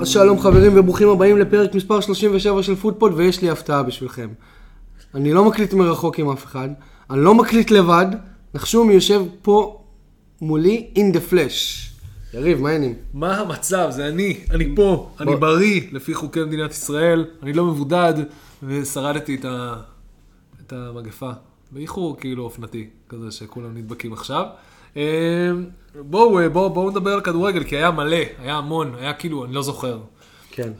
אז שלום חברים וברוכים הבאים לפרק מספר 37 של פודפוד, ויש לי הפתעה בשבילכם. אני לא מקליט מרחוק עם אף אחד, אני לא מקליט לבד, נחשום יושב פה מולי in the flesh. יריב, מה העניינים? מה המצב? זה אני פה, אני בריא לפי חוקי מדינת ישראל, אני לא מבודד, ושרדתי את המגפה. באיחור כאילו אופנתי, כזה שכולם נדבקים עכשיו. בואו נדבר על כדורגל, כי היה מלא, היה המון, היה כאילו, אני לא זוכר. כן.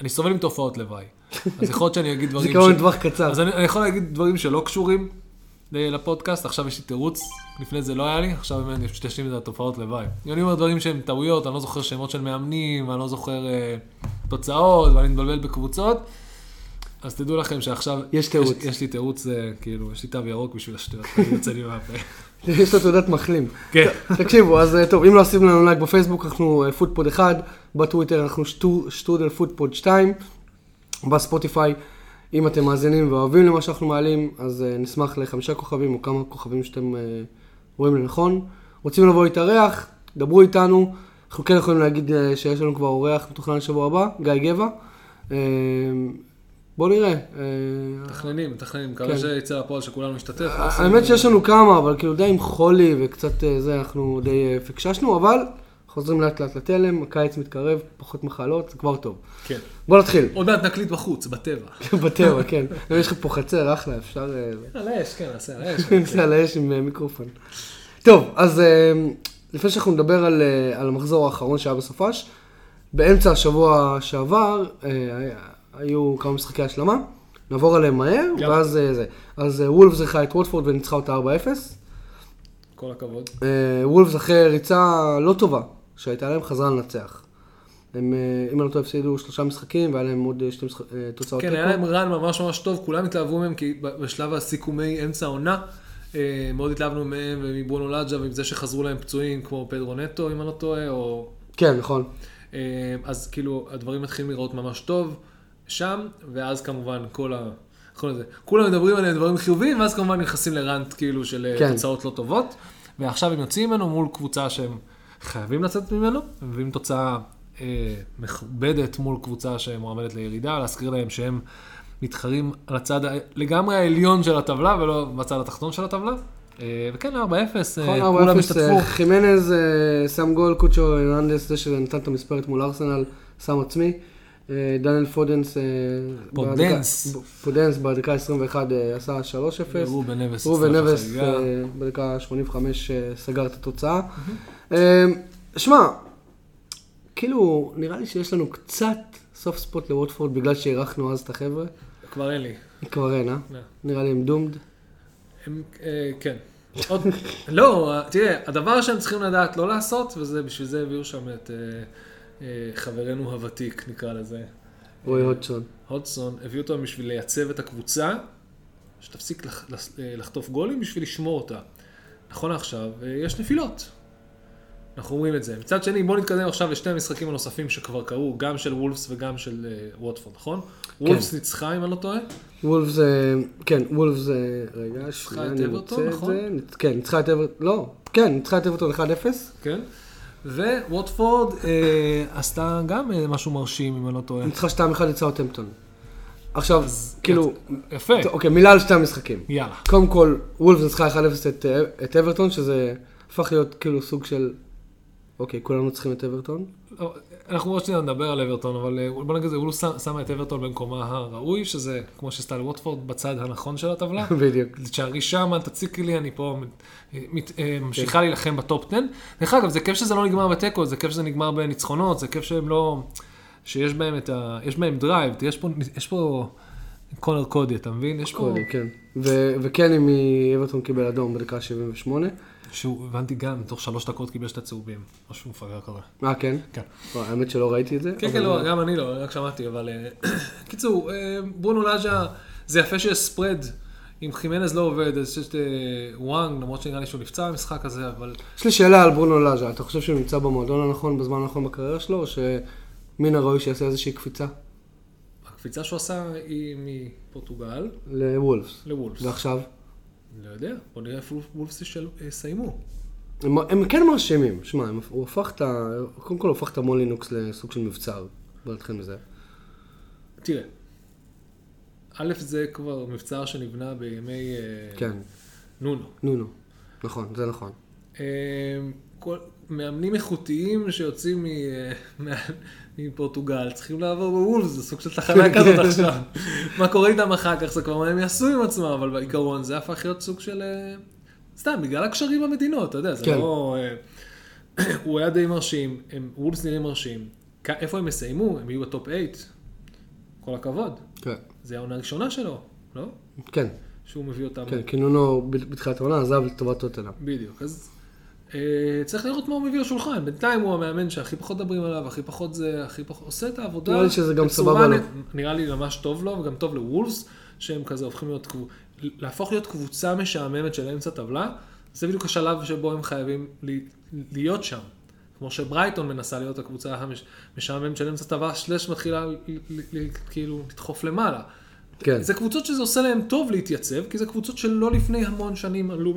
אני סובל עם תופעות לוואי. אז יכול להיות שאני אגיד דברים... זה כמובן טווח קצר. אז אני יכול להגיד דברים שלא קשורים לפודקאסט, עכשיו יש לי תירוץ, לפני זה לא היה לי, עכשיו באמת יש שתי שנים את התופעות לוואי. אני אומר דברים שהם טעויות, אני לא זוכר שמות של מאמנים, אני לא זוכר תוצאות, ואני מתבלבל בקבוצות. אז תדעו לכם שעכשיו יש לי תירוץ, כאילו, יש לי תו ירוק בשביל השטויות, אני יוצא לי מהפה. יש לו תעודת מחלים. כן. תקשיבו, אז טוב, אם לא עשיתם לנו לייק בפייסבוק, אנחנו פודפוד 1, בטוויטר אנחנו שטודל פודפוד 2, בספוטיפיי, אם אתם מאזינים ואוהבים למה שאנחנו מעלים, אז נשמח ל5 כוכבים או כמה כוכבים שאתם רואים לנכון. רוצים לבוא להתארח, דברו איתנו, אנחנו כן יכולים להגיד שיש לנו כבר אורח מתוכנן לשבוע הבא, גיא גבע. בוא נראה. מתכננים, מקווה שיצא הפועל שכולנו משתתף. האמת שיש לנו כמה, אבל כאילו די עם חולי וקצת זה, אנחנו די פקששנו, אבל חוזרים לאט לאט לתלם, הקיץ מתקרב, פחות מחלות, זה כבר טוב. כן. בוא נתחיל. עוד מעט נקליט בחוץ, בטבע. בטבע, כן. יש לך פה חצר, אחלה, אפשר... על האש, כן, נעשה על האש. נעשה על האש עם מיקרופון. טוב, אז לפני שאנחנו נדבר על המחזור האחרון שהיה בסופש, באמצע השבוע שעבר, היו כמה משחקי השלמה, נעבור עליהם מהר, ואז זה. אז וולף זכה את ווטפורד וניצחה אותה 4-0. כל הכבוד. וולף זכה ריצה לא טובה, שהייתה להם חזרה לנצח. הם, אם אני לא הפסידו 3 משחקים, והיה להם עוד 2 תוצאות. כן, היה להם רן ממש ממש טוב, כולם התלהבו מהם, כי בשלב הסיכומי אמצע העונה, מאוד התלהבנו מהם, ומברונו לאג'ה, ועם זה שחזרו להם פצועים, כמו פדרו נטו, אם אני לא טועה, או... כן, נכון. אז כאילו, הדברים מתחילים לראות ממש טוב. שם, ואז כמובן כולם מדברים עליהם דברים חיוביים, ואז כמובן נכנסים לרנט כאילו של תוצאות לא טובות, ועכשיו הם יוצאים ממנו מול קבוצה שהם חייבים לצאת ממנו, הם מביאים תוצאה מכובדת מול קבוצה שמועמדת לירידה, להזכיר להם שהם מתחרים על הצד לגמרי העליון של הטבלה, ולא בצד התחתון של הטבלה, וכן, 4-0, כולם השתתפו. חימנז שם גול, קוצ'ו הרנדס, זה שנתן את המספרת מול ארסנל, שם עצמי, דניאל פודנס בדקה 21 עשה 3-0, רובן נבס בדקה 85 סגר את התוצאה. שמע, כאילו נראה לי שיש לנו קצת סוף ספוט לווטפורד בגלל שהירחנו אז את החבר'ה. כבר אין לי. כבר אין, אה? נראה לי הם דומד. כן. לא, תראה, הדבר שהם צריכים לדעת לא לעשות, ובשביל זה הביאו שם את... חברנו הוותיק, נקרא לזה. רוי הודסון. הודסון, הביא אותו בשביל לייצב את הקבוצה, שתפסיק לחטוף גולים בשביל לשמור אותה. נכון עכשיו, יש נפילות. אנחנו אומרים את זה. מצד שני, בואו נתקדם עכשיו לשתי המשחקים הנוספים שכבר קרו, גם של וולפס וגם של ווטפורד, נכון? כן. וולפס ניצחה, אם אני לא טועה? וולפס, כן, וולפס, רגע, שנייה, אני רוצה את זה. כן, ניצחה את אברטון, לא. כן, ניצחה את אברטון 1-0. כן. וווטפורד עשתה גם משהו מרשים, אם אני לא טועה. ניצחה 2-1 את סאות'המפטון. עכשיו, כאילו... יפה. אוקיי, מילה על 2 משחקים. יאללה. קודם כל, וולפס ניצחה 1-0 את אברטון, שזה הפך להיות כאילו סוג של... אוקיי, כולנו צריכים את אברטון. אנחנו עוד שניה נדבר על אברטון, אבל בוא נגיד זה, וולפס שמה את אברטון במקומה הראוי, שזה כמו שעשתה לווטפורד בצד הנכון של הטבלה. בדיוק. תשארי שם, תציקי לי, אני פה ממשיכה להילחם בטופ 10. דרך אגב, זה כיף שזה לא נגמר בטקו, זה כיף שזה נגמר בניצחונות, זה כיף שהם לא... שיש בהם את ה... יש בהם דרייב, יש פה קונר קודי, אתה מבין? יש פה... קודי, כן. וכן, אם אברטון קיבל אדום בדקה 78. שהוא, הבנתי גם, תוך 3 דקות קיבל 2 צהובים, משהו מפגר כזה. כן? כן. האמת שלא ראיתי את זה. כן, לא, גם אני לא, רק שמעתי, אבל... קיצור, ברונו לאג'ה, זה יפה שיש ספרד, אם חימנז לא עובד, אז יש את וואנג, למרות שנראה לי שהוא נפצע במשחק הזה, אבל... יש לי שאלה על ברונו לאג'ה, אתה חושב שהוא נמצא במועדון הנכון, בזמן הנכון בקריירה שלו, או שמין הראוי שיעשה איזושהי קפיצה? הקפיצה שהוא עשה היא מפורטוגל. לוולפס. ועכשיו? לא יודע, בוא נראה איפה וולפס יסיימו. הם כן מרשימים, שמע, קודם כל הופך את המולינוקס לסוג של מבצר. בוא נתחיל מזה. תראה, א' זה כבר מבצר שנבנה בימי נונו. נכון, זה נכון. מאמנים איכותיים שיוצאים מפורטוגל צריכים לעבור בוולפס, זה סוג של תחנה כזאת עכשיו. מה קורה איתם אחר כך, זה כבר מה הם יעשו עם עצמם, אבל בעיקרון זה הפך להיות סוג של... סתם, בגלל הקשרים במדינות, אתה יודע, זה לא... הוא היה די מרשים, וולפס נראים מרשים. איפה הם מסיימו? הם יהיו בטופ 8. כל הכבוד. כן. זה העונה הראשונה שלו, לא? כן. שהוא מביא אותם... כן, כינונו בתחילת העונה, עזב לטובת טוטנהאם. בדיוק, אז... צריך לראות מה הוא מביא לשולחן. בינתיים הוא המאמן שהכי פחות מדברים עליו, הכי פחות זה, הכי פחות... עושה את העבודה. נראה לי שזה גם סבבה לו. נראה לי ממש טוב לו, וגם טוב לוולפס, שהם כזה הופכים להיות... להפוך להיות קבוצה משעממת של אמצע טבלה, זה בדיוק השלב שבו הם חייבים להיות שם. כמו שברייטון מנסה להיות הקבוצה המשעממת של אמצע טבלה, שלש מתחילה כאילו לדחוף למעלה. זה קבוצות שזה עושה להם טוב להתייצב, כי זה קבוצות שלא לפני המון שנים עלו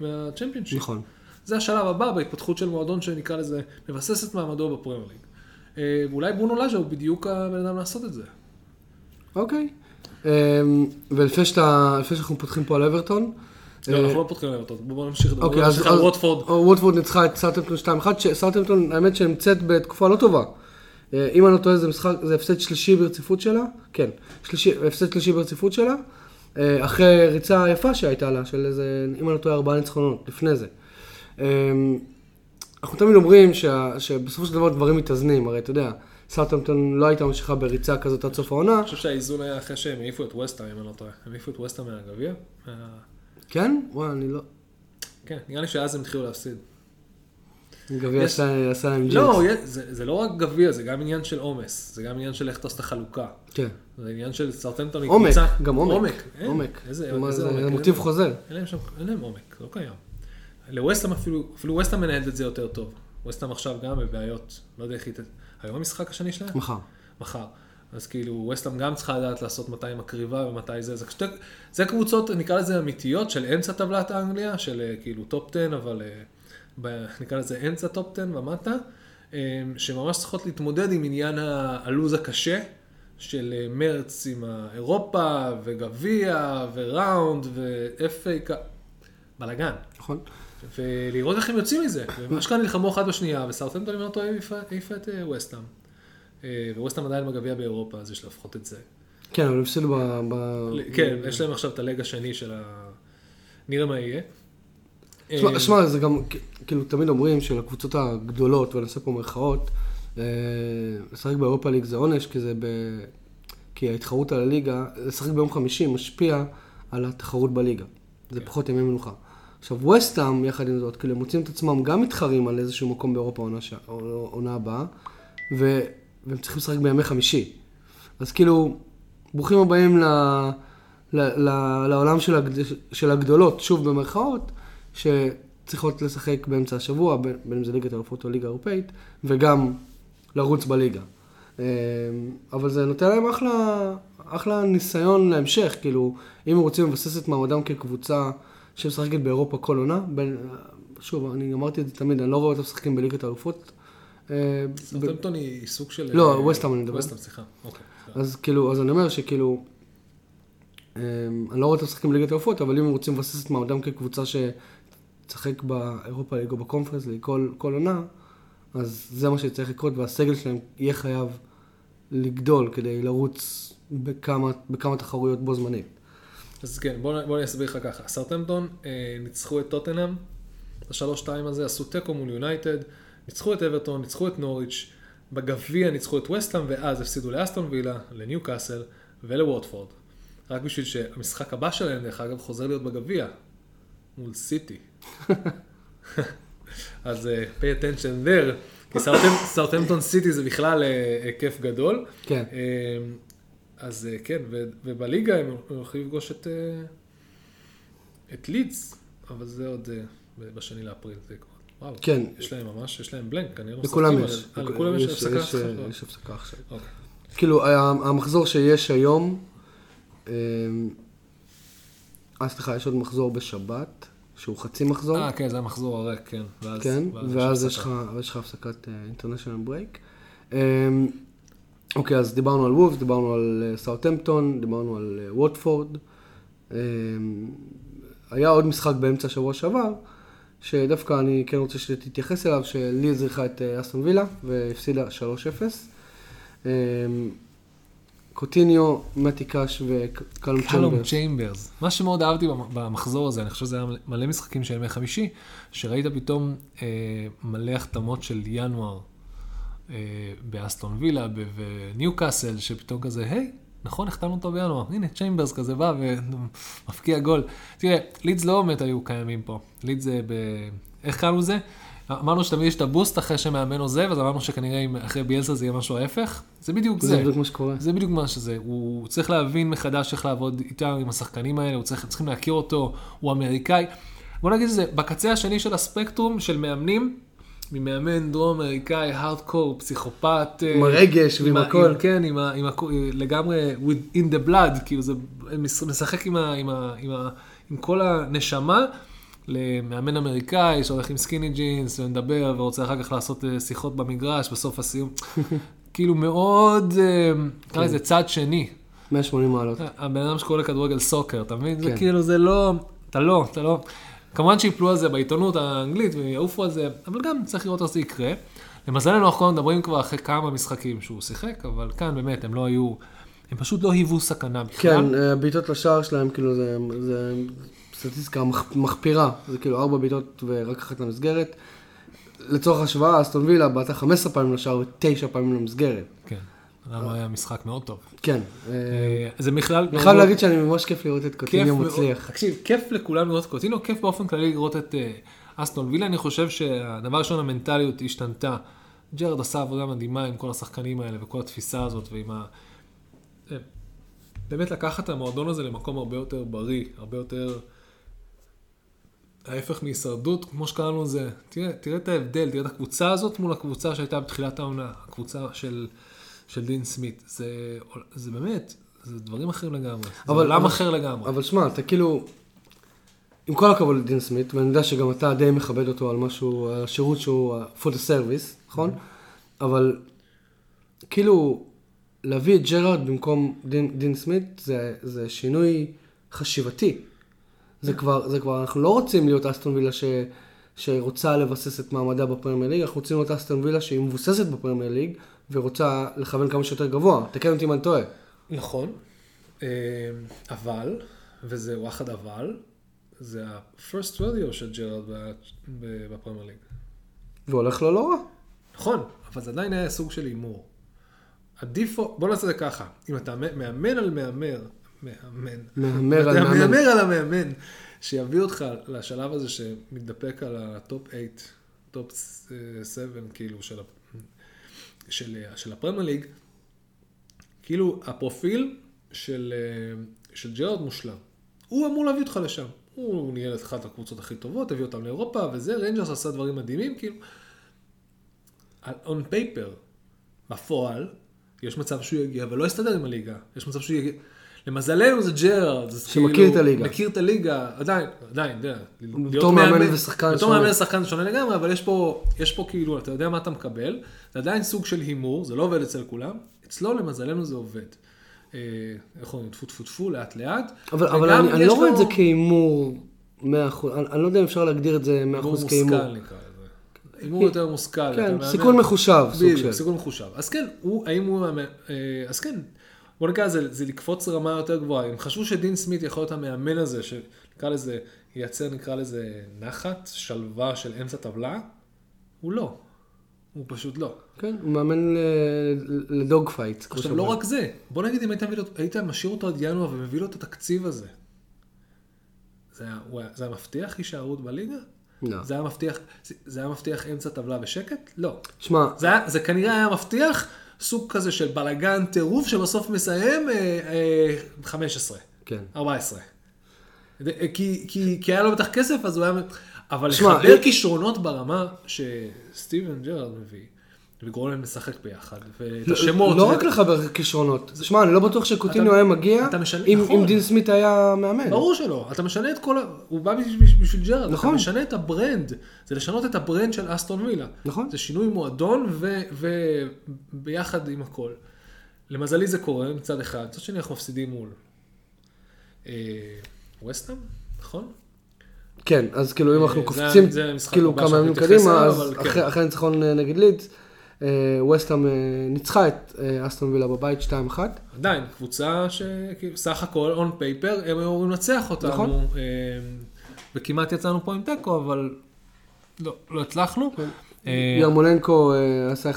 מהצ'מפיונשיפ. נכון. זה השלב הבא בהתפתחות של מועדון שנקרא לזה מבסס את מעמדו בפרמייר ליג. ואולי ברונו לאז'ה הוא בדיוק הבן אדם לעשות את זה. אוקיי. ולפני שאנחנו פותחים פה על אברטון... לא, אנחנו לא פותחים על אברטון. בואו נמשיך לדבר. אוקיי, אז ווטפורד ניצחה את סאוטהמפטון 2-1. סאוטהמפטון, האמת שהיא נמצאת בתקופה לא טובה. אם אני לא טועה, זה הפסד שלישי ברציפות שלה. כן, הפסד שלישי ברציפות שלה. אחרי ריצה יפה שהייתה לה, של איזה, אם אני לא טועה, 4 ניצחונות לפני זה. אנחנו תמיד אומרים שבסופו של דבר דברים מתאזנים, הרי אתה יודע, סאוטהמפטון לא הייתה ממשיכה בריצה כזאת עד סוף העונה. אני חושב שהאיזון היה אחרי שהם העיפו את ווסטהאם, אם אני לא טועה. הם העיפו את ווסטהאם מהגביע. כן? וואי, אני לא... כן, נראה לי שאז הם התחילו להפסיד. גביע עשה להם ג'ינקס. לא, זה לא רק גביע, זה גם עניין של עומס, זה גם עניין של איך תעשה את החלוקה. כן. זה עניין של סאוטהמפטון... עומק, גם עומק. עומק. לווסטהאם אפילו ווסטהאם מנהלת את זה יותר טוב. ווסטהאם עכשיו גם בבעיות, לא יודע איך היא... היום המשחק השני שלהם? מחר. מחר. אז כאילו ווסטהאם גם צריכה לדעת לעשות מתי מקריבה ומתי זה. זה קבוצות, נקרא לזה אמיתיות, של אמצע טבלת האנגליה, של כאילו טופ 10, אבל נקרא לזה אמצע טופ 10 ומטה, שממש צריכות להתמודד עם עניין הלוז הקשה, של מרץ עם האירופה, וגביע, וראונד, ו-FA, בלגן. נכון. ולראות איך הם יוצאים מזה, וממש כאן נלחמו אחד בשנייה, וסאוטהמפטון לא טועה העיפה את ווסטהאם. וווסטהאם עדיין מגביע באירופה, אז יש להפחות את זה. כן, אבל נפסיד כן, יש להם עכשיו את הלג השני של נראה מה יהיה. שמע, זה גם, כאילו, תמיד אומרים שלקבוצות הגדולות, ונעשה פה מרכאות, לשחק באירופה ליג זה עונש, כי ההתחרות על הליגה, לשחק ביום חמישי משפיע על התחרות בליגה. זה פחות ימי מנוחה. עכשיו, ווסטהאם, יחד עם זאת, כאילו, מוצאים את עצמם גם מתחרים על איזשהו מקום באירופה עונה הבאה, והם צריכים לשחק בימי חמישי. אז כאילו, ברוכים הבאים לעולם של הגדולות, שוב במרכאות, שצריכות לשחק באמצע השבוע, בין אם זה ליגת האלופות או ליגה אירופאית, וגם לרוץ בליגה. אבל זה נותן להם אחלה ניסיון להמשך, כאילו, אם הם רוצים לבסס את מעמדם כקבוצה, שמשחקת באירופה כל עונה, שוב, אני אמרתי את זה תמיד, אני לא רואה את המשחקים בליגת האלופות. סאוטהמפטון היא סוג של... לא, ווסטהאם אני מדבר. ווסטהאם, סליחה, אוקיי. אז כאילו, אז אני אומר שכאילו, אני לא רואה את המשחקים בליגת האלופות, אבל אם הם רוצים לבסס את מעמדם כקבוצה שצחק באירופה ליג או בקונפרנס ליג כל עונה, אז זה מה שצריך לקרות, והסגל שלהם יהיה חייב לגדול כדי לרוץ בכמה תחרויות בו זמנית. אז כן, בואו אני אסביר לך ככה. סאוטהמפטון ניצחו את טוטנהאם, ה-3-2 הזה, עשו טקו מול יונייטד, ניצחו את אברטון, ניצחו את נוריץ', בגביע ניצחו את ווסטהאם, ואז הפסידו לאסטון וילה, לניוקאסל ולווטפורד. רק בשביל שהמשחק הבא שלהם, דרך אגב, חוזר להיות בגביע, מול סיטי. אז pay attention there, כי סאוטהמפטון סיטי זה בכלל כיף גדול. כן. אז כן, ובליגה הם הולכים לפגוש את לידס, אבל זה עוד בשני לאפריל, זה כבר. וואו, כן. יש להם ממש, יש להם בלנק, כנראה. לכולם יש. לכולם יש הפסקה עכשיו. יש הפסקה עכשיו. אוקיי. כאילו, המחזור שיש היום, סליחה, יש עוד מחזור בשבת, שהוא חצי מחזור. כן, זה המחזור הריק, כן. כן, ואז יש לך הפסקת International Break. אוקיי, אז דיברנו על וולפס, דיברנו על סאוטהמפטון, דיברנו על ווטפורד. היה עוד משחק באמצע שבוע שעבר, שדווקא אני כן רוצה שתתייחס אליו, שליז ריחה את אסטון וילה, והפסידה 3-0. קוטיניו, מתי קאש וקלום צ'יימברס. מה שמאוד אהבתי במחזור הזה, אני חושב שזה היה מלא משחקים של ימי חמישי, שראית פתאום מלא החתמות של ינואר, באסטון וילה, בניו קאסל, שפתאום כזה, היי, נכון, החתמנו אותו בינואר, הנה, צ'יימברס כזה בא ומפקיע גול. תראה, לידס לא באמת היו קיימים פה. לידס זה איך קראנו זה? אמרנו שתמיד יש את הבוסט אחרי שמאמן עוזב, אז אמרנו שכנראה אחרי ביאלסה זה יהיה משהו ההפך. זה בדיוק זה. זה בדיוק מה שזה. הוא צריך להבין מחדש איך לעבוד איתם עם השחקנים האלה, הוא צריכים להכיר אותו, הוא אמריקאי. בוא נגיד שזה, בקצה השני של הספקטרום של מאמנים, ממאמן דרום אמריקאי, הארדקור, פסיכופת. עם הרגש ועם הכל. כן, עם הכל, לגמרי in the blood, כאילו זה משחק עם כל הנשמה, למאמן אמריקאי שהולך עם סקיני ג'ינס ומדבר ורוצה אחר כך לעשות שיחות במגרש בסוף הסיום. כאילו מאוד, קרא לזה צד שני. 180 מעלות. הבן אדם שקורא לכדורגל סוקר, אתה מבין? זה כאילו זה לא, אתה לא. כמובן שיפלו על זה בעיתונות האנגלית ויעופו על זה, אבל גם צריך לראות איך זה יקרה. למזלנו אנחנו כבר מדברים כבר אחרי כמה משחקים שהוא שיחק, אבל כאן באמת הם לא היו, הם פשוט לא היוו סכנה בכלל. כן, בעיטות לשער שלהם כאילו זה סטטיסטיקה מחפירה, זה כאילו 4 בעיטות ורק אחת למסגרת. לצורך השוואה, אסטון וילה בעטה 15 פעמים לשער ו9 פעמים למסגרת. כן, למה היה משחק מאוד טוב. כן. זה בכלל... אני חייב להגיד שאני ממש כיף לראות את קוטיניו מצליח. תקשיב, כיף לכולם לראות את קוטיניו, כיף באופן כללי לראות את אסטון וילה. אני חושב שהדבר הראשון, המנטליות השתנתה. ג'רד עשה עבודה מדהימה עם כל השחקנים האלה וכל התפיסה הזאת ועם ה... באמת לקחת את המועדון הזה למקום הרבה יותר בריא, הרבה יותר... ההפך מהישרדות, כמו שקראנו זה, תראה את ההבדל, תראה את הקבוצה הזאת מול הקבוצה שהייתה בתחילת העונה, הקבוצה של דין סמית. זה באמת, זה דברים אחרים לגמרי, זה עולם אחר לגמרי. אבל שמה, אתה כאילו, עם כל הכבוד לדין סמית, ואני יודע שגם אתה די מכבד אותו על משהו, על השירות שהוא for the service, נכון? אבל כאילו, להביא את ג'רארד במקום דין סמית, זה שינוי חשיבתי. זה כבר, אנחנו לא רוצים להיות אסטון וילה שרוצה לבסס את מעמדה בפרמייר ליג, אנחנו רוצים להיות אסטון וילה שהיא מבוססת בפרמייר ליג, ורוצה לכוון כמה שיותר גבוה. תקן אותי אם אני טועה. נכון, אבל, וזה וואחד אבל, זה ה-first rodeo של ג'רארד בפרמייר ליג. והולך לו לא רע. נכון, אבל זה עדיין היה סוג של אימור. בוא נעשה זה ככה, אם אתה מאמן על מאמר, מהמר על המאמן שיביא אותך לשלב הזה שמתדפק על הטופ 8, טופ 7 כאילו של הפרמייר ליג, כאילו הפרופיל של ג'רארד מושלם, הוא אמור להביא אותך לשם, הוא ניהל את אחת הקבוצות הכי טובות, הביא אותם לאירופה וזה, ריינג'רס עשה דברים מדהימים, כאילו on paper בפועל יש מצב שהוא יגיע, אבל לא יסתדר עם הליגה, יש מצב שהוא יגיע. למזלנו זה ג'רארד, שמכיר את הליגה, עדיין, בתור מאמן ושחקן שונה לגמרי, אבל יש פה כאילו, אתה יודע מה אתה מקבל, זה עדיין סוג של הימור, זה לא עובד אצל כולם, אצלו למזלנו זה עובד. איך אומרים, טפו, לאט לאט. אבל אני לא רואה את זה כהימור 100%, אני לא יודע אם אפשר להגדיר את זה 100% כהימור. מושכל נקרא לזה. הימור יותר מושכל. כן, סיכון מחושב. בדיוק, סיכון מחושב. אז כן, בוא נקרא, זה לקפוץ רמה יותר גבוהה. הם חשבו שדין סמית יכול להיות המאמן הזה, נקרא לזה נחת, שלווה של אמצע טבלה, הוא לא. הוא פשוט לא. כן, הוא מאמן לדוג פייט. עכשיו, לא רק זה. בוא נגיד, אם היית משאיר אותו עד ינואר ומביא לו את התקציב הזה, זה היה מבטיח הישארות בליגה? לא. זה היה מבטיח אמצע טבלה בשקט? לא. שמע. זה כנראה היה מבטיח... סוג כזה של בלגן טירוף שבסוף מסיים 15, כן. 14. כי היה לו בטח כסף, אז הוא היה... אבל לחבר כישרונות ברמה שסטיבן ג'רארד מביא, וגורם להם לשחק ביחד, ואת השמות... לא רק לחבר כישרונות. שמע, אני לא בטוח שקוטיניו היה מגיע, אם דין סמית היה מאמן. ברור שלא. אתה משנה את כל... הוא בא בשביל ג'רארד. אתה משנה את הברנד. זה לשנות את הברנד של אסטון וילה. זה שינוי מועדון, וביחד עם הכל. למזלי זה קורה מצד אחד, מצד שני אנחנו מפסידים מול ווסטהאם, נכון? כן, אז כאילו אם אנחנו קופצים כאילו כמה ימים קדימה, אז אחרי ניצחון נגד לידס, ווסטהאם ניצחה את אסטון וילה בבית 2-1. עדיין, קבוצה שסך הכל און פייפר, הם היו לנצח אותנו, וכמעט יצאנו פה עם טקו, אבל לא הצלחנו. ירמולנקו עשה 1-0,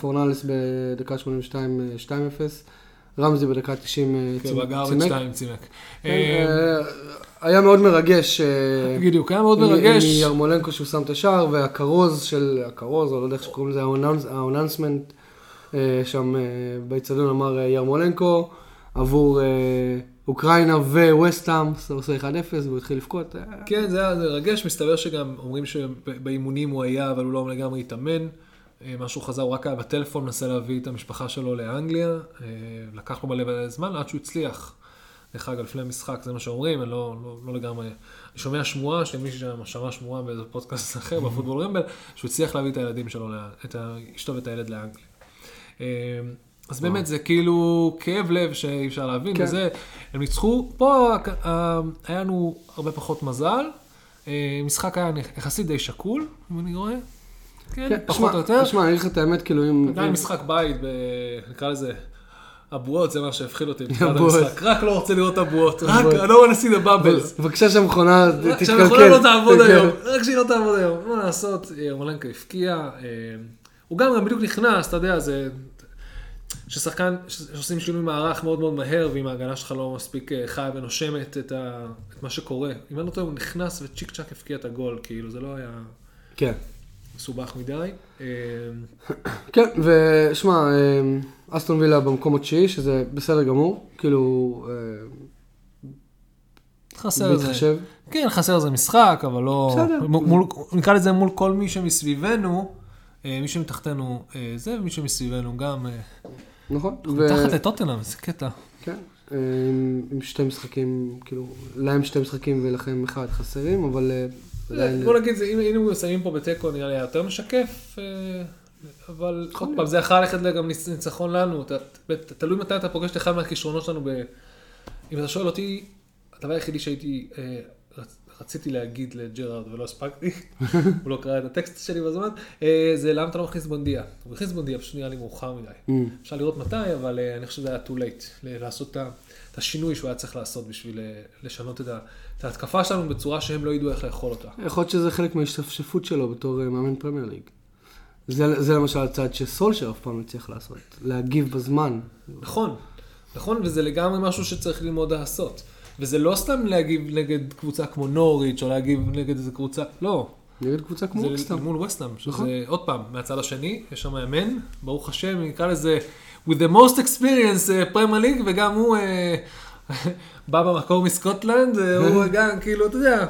פורנלס בדקה 82 2-0, רמזי בדקה 90 צימק. היה מאוד מרגש. בדיוק, היה מאוד מרגש. ירמולנקו שהוא שם את השער, והקרוז של, הקרוז, או לא יודע איך שקוראים לזה, האוננסמנט, שם ביצדון אמר ירמולנקו, עבור אוקראינה וווסטהאם, עושה 1-0, והוא התחיל לפקוט. כן, זה היה מרגש, מסתבר שגם אומרים שבאימונים הוא היה, אבל הוא לא לגמרי התאמן. משהו חזר, הוא רק היה בטלפון, מנסה להביא את המשפחה שלו לאנגליה, לקח לו מלא זמן, עד שהוא הצליח. דרך אגב, לפני המשחק, זה מה שאומרים, אני לא לגמרי... אני שומע שמועה, שמישהו שמע שמועה באיזה פודקאסט אחר, בפוטבול רמבל, שהוא הצליח להביא את הילדים שלו, את אשתו ואת הילד לאנגליה. אז באמת זה כאילו כאב לב שאי אפשר להבין, וזה, הם ניצחו. פה היה לנו הרבה פחות מזל, משחק היה יחסית די שקול, אם אני רואה. כן, פחות או יותר. תשמע, אני חושב את האמת, כאילו אם... עדיין משחק בית, נקרא לזה... הבועות, זה מה שהפחיל אותי בתחילת המשחק. רק לא רוצה לראות הבועות, רק I don't want to see the bubbles. בבקשה שהמכונה תתקלקל. שהמכונה לא תעבוד היום, רק שהיא לא תעבוד היום. מה לעשות, ירמולנקו הפקיע. הוא גם בדיוק נכנס, אתה יודע, זה... ששחקן, שעושים שינוי מערך מאוד מאוד מהר, ואם ההגנה שלך לא מספיק חיה ונושמת את מה שקורה. אם אני לא טועה, הוא נכנס וצ'יק צ'ק הפקיע את הגול, כאילו, זה לא היה... כן. מסובך מדי. כן, ושמע, אסטון וילה במקום התשיעי, שזה בסדר גמור, כאילו... חסר זה. כן, חסר זה משחק, אבל לא... נקרא לזה מול כל מי שמסביבנו, מי שמתחתנו זה, ומי שמסביבנו גם... נכון. מתחת לטוטנהאם, זה קטע. כן, עם שתי משחקים, כאילו, להם שתי משחקים ולכם אחד חסרים, אבל... בוא נגיד, אם הוא יסיימים פה בטקו, נראה לי יותר משקף, אבל עוד פעם, זה יכול ללכת גם ניצחון לנו, תלוי מתי אתה פוגש את אחד מהכישרונות שלנו, אם אתה שואל אותי, הדבר היחידי שהייתי, רציתי להגיד לג'רארד ולא הספקתי, הוא לא קרא את הטקסט שלי בזמן, זה למה אתה לא מכניס בונדיה, הוא מכניס בונדיה, פשוט נראה לי מאוחר מדי, אפשר לראות מתי, אבל אני חושב שזה היה too late, לעשות את השינוי שהוא היה צריך לעשות בשביל לשנות את ההתקפה שלנו בצורה שהם לא ידעו איך לאכול אותה. יכול להיות שזה חלק מההשתפשפות שלו בתור מאמן פרמייר ליג. זה למשל הצעד שסולשר אף פעם צריך לעשות, להגיב בזמן. נכון, נכון, וזה לגמרי משהו שצריך ללמוד לעשות. וזה לא סתם להגיב נגד קבוצה כמו נוריץ' או להגיב נגד איזו קבוצה, לא. נגד קבוצה כמו ווסטהאם. זה מול ווסטהאם, שזה עוד פעם, מהצד השני, יש שם מאמן, ברוך השם, נקרא לזה... with the most experience Premier League, וגם הוא בא במקור מסקוטלנד, הוא גם כאילו, אתה יודע,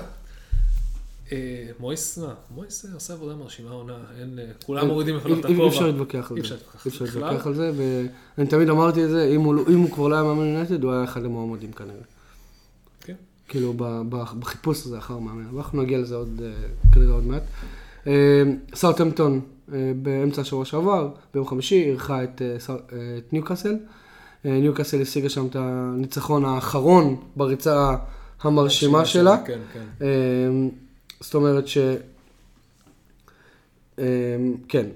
מויס, מה? מויס עושה עבודה מרשימה עונה, כולם מורידים לפנות את הכובע. אי אפשר להתווכח על זה. אי אפשר להתווכח על זה, ואני תמיד אמרתי את זה, אם הוא כבר לא היה מאמן יונייטד, הוא היה אחד המועמדים כנראה. כן. כאילו, בחיפוש הזה אחר מאמן, ואנחנו נגיע לזה עוד, כנראה עוד מעט. סאות'המפטון. באמצע השבוע שעבר, ביום חמישי, ערכה את ניוקאסל. ניוקאסל השיגה שם את הניצחון האחרון בריצה המרשימה שלה. כן, כן. זאת אומרת ש... כן,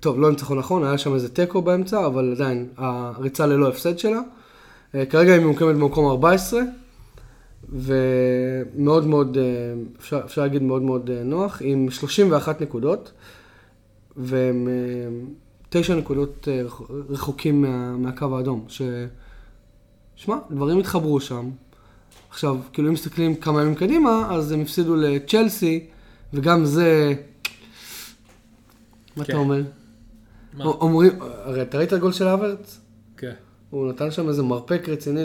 טוב, לא ניצחון האחרון, היה שם איזה טקו באמצע, אבל עדיין הריצה ללא הפסד שלה. כרגע היא ממוקמת במקום 14, ומאוד מאוד, אפשר להגיד מאוד מאוד נוח, עם 31 נקודות. והם 9 נקודות רחוקים מהקו האדום, ששמע, דברים התחברו שם. עכשיו, כאילו אם מסתכלים כמה ימים קדימה, אז הם הפסידו לצ'לסי, וגם זה... מה אתה אומר? אומרים, הרי אתה ראית את הגול של האברץ? כן. הוא נתן שם איזה מרפק רציני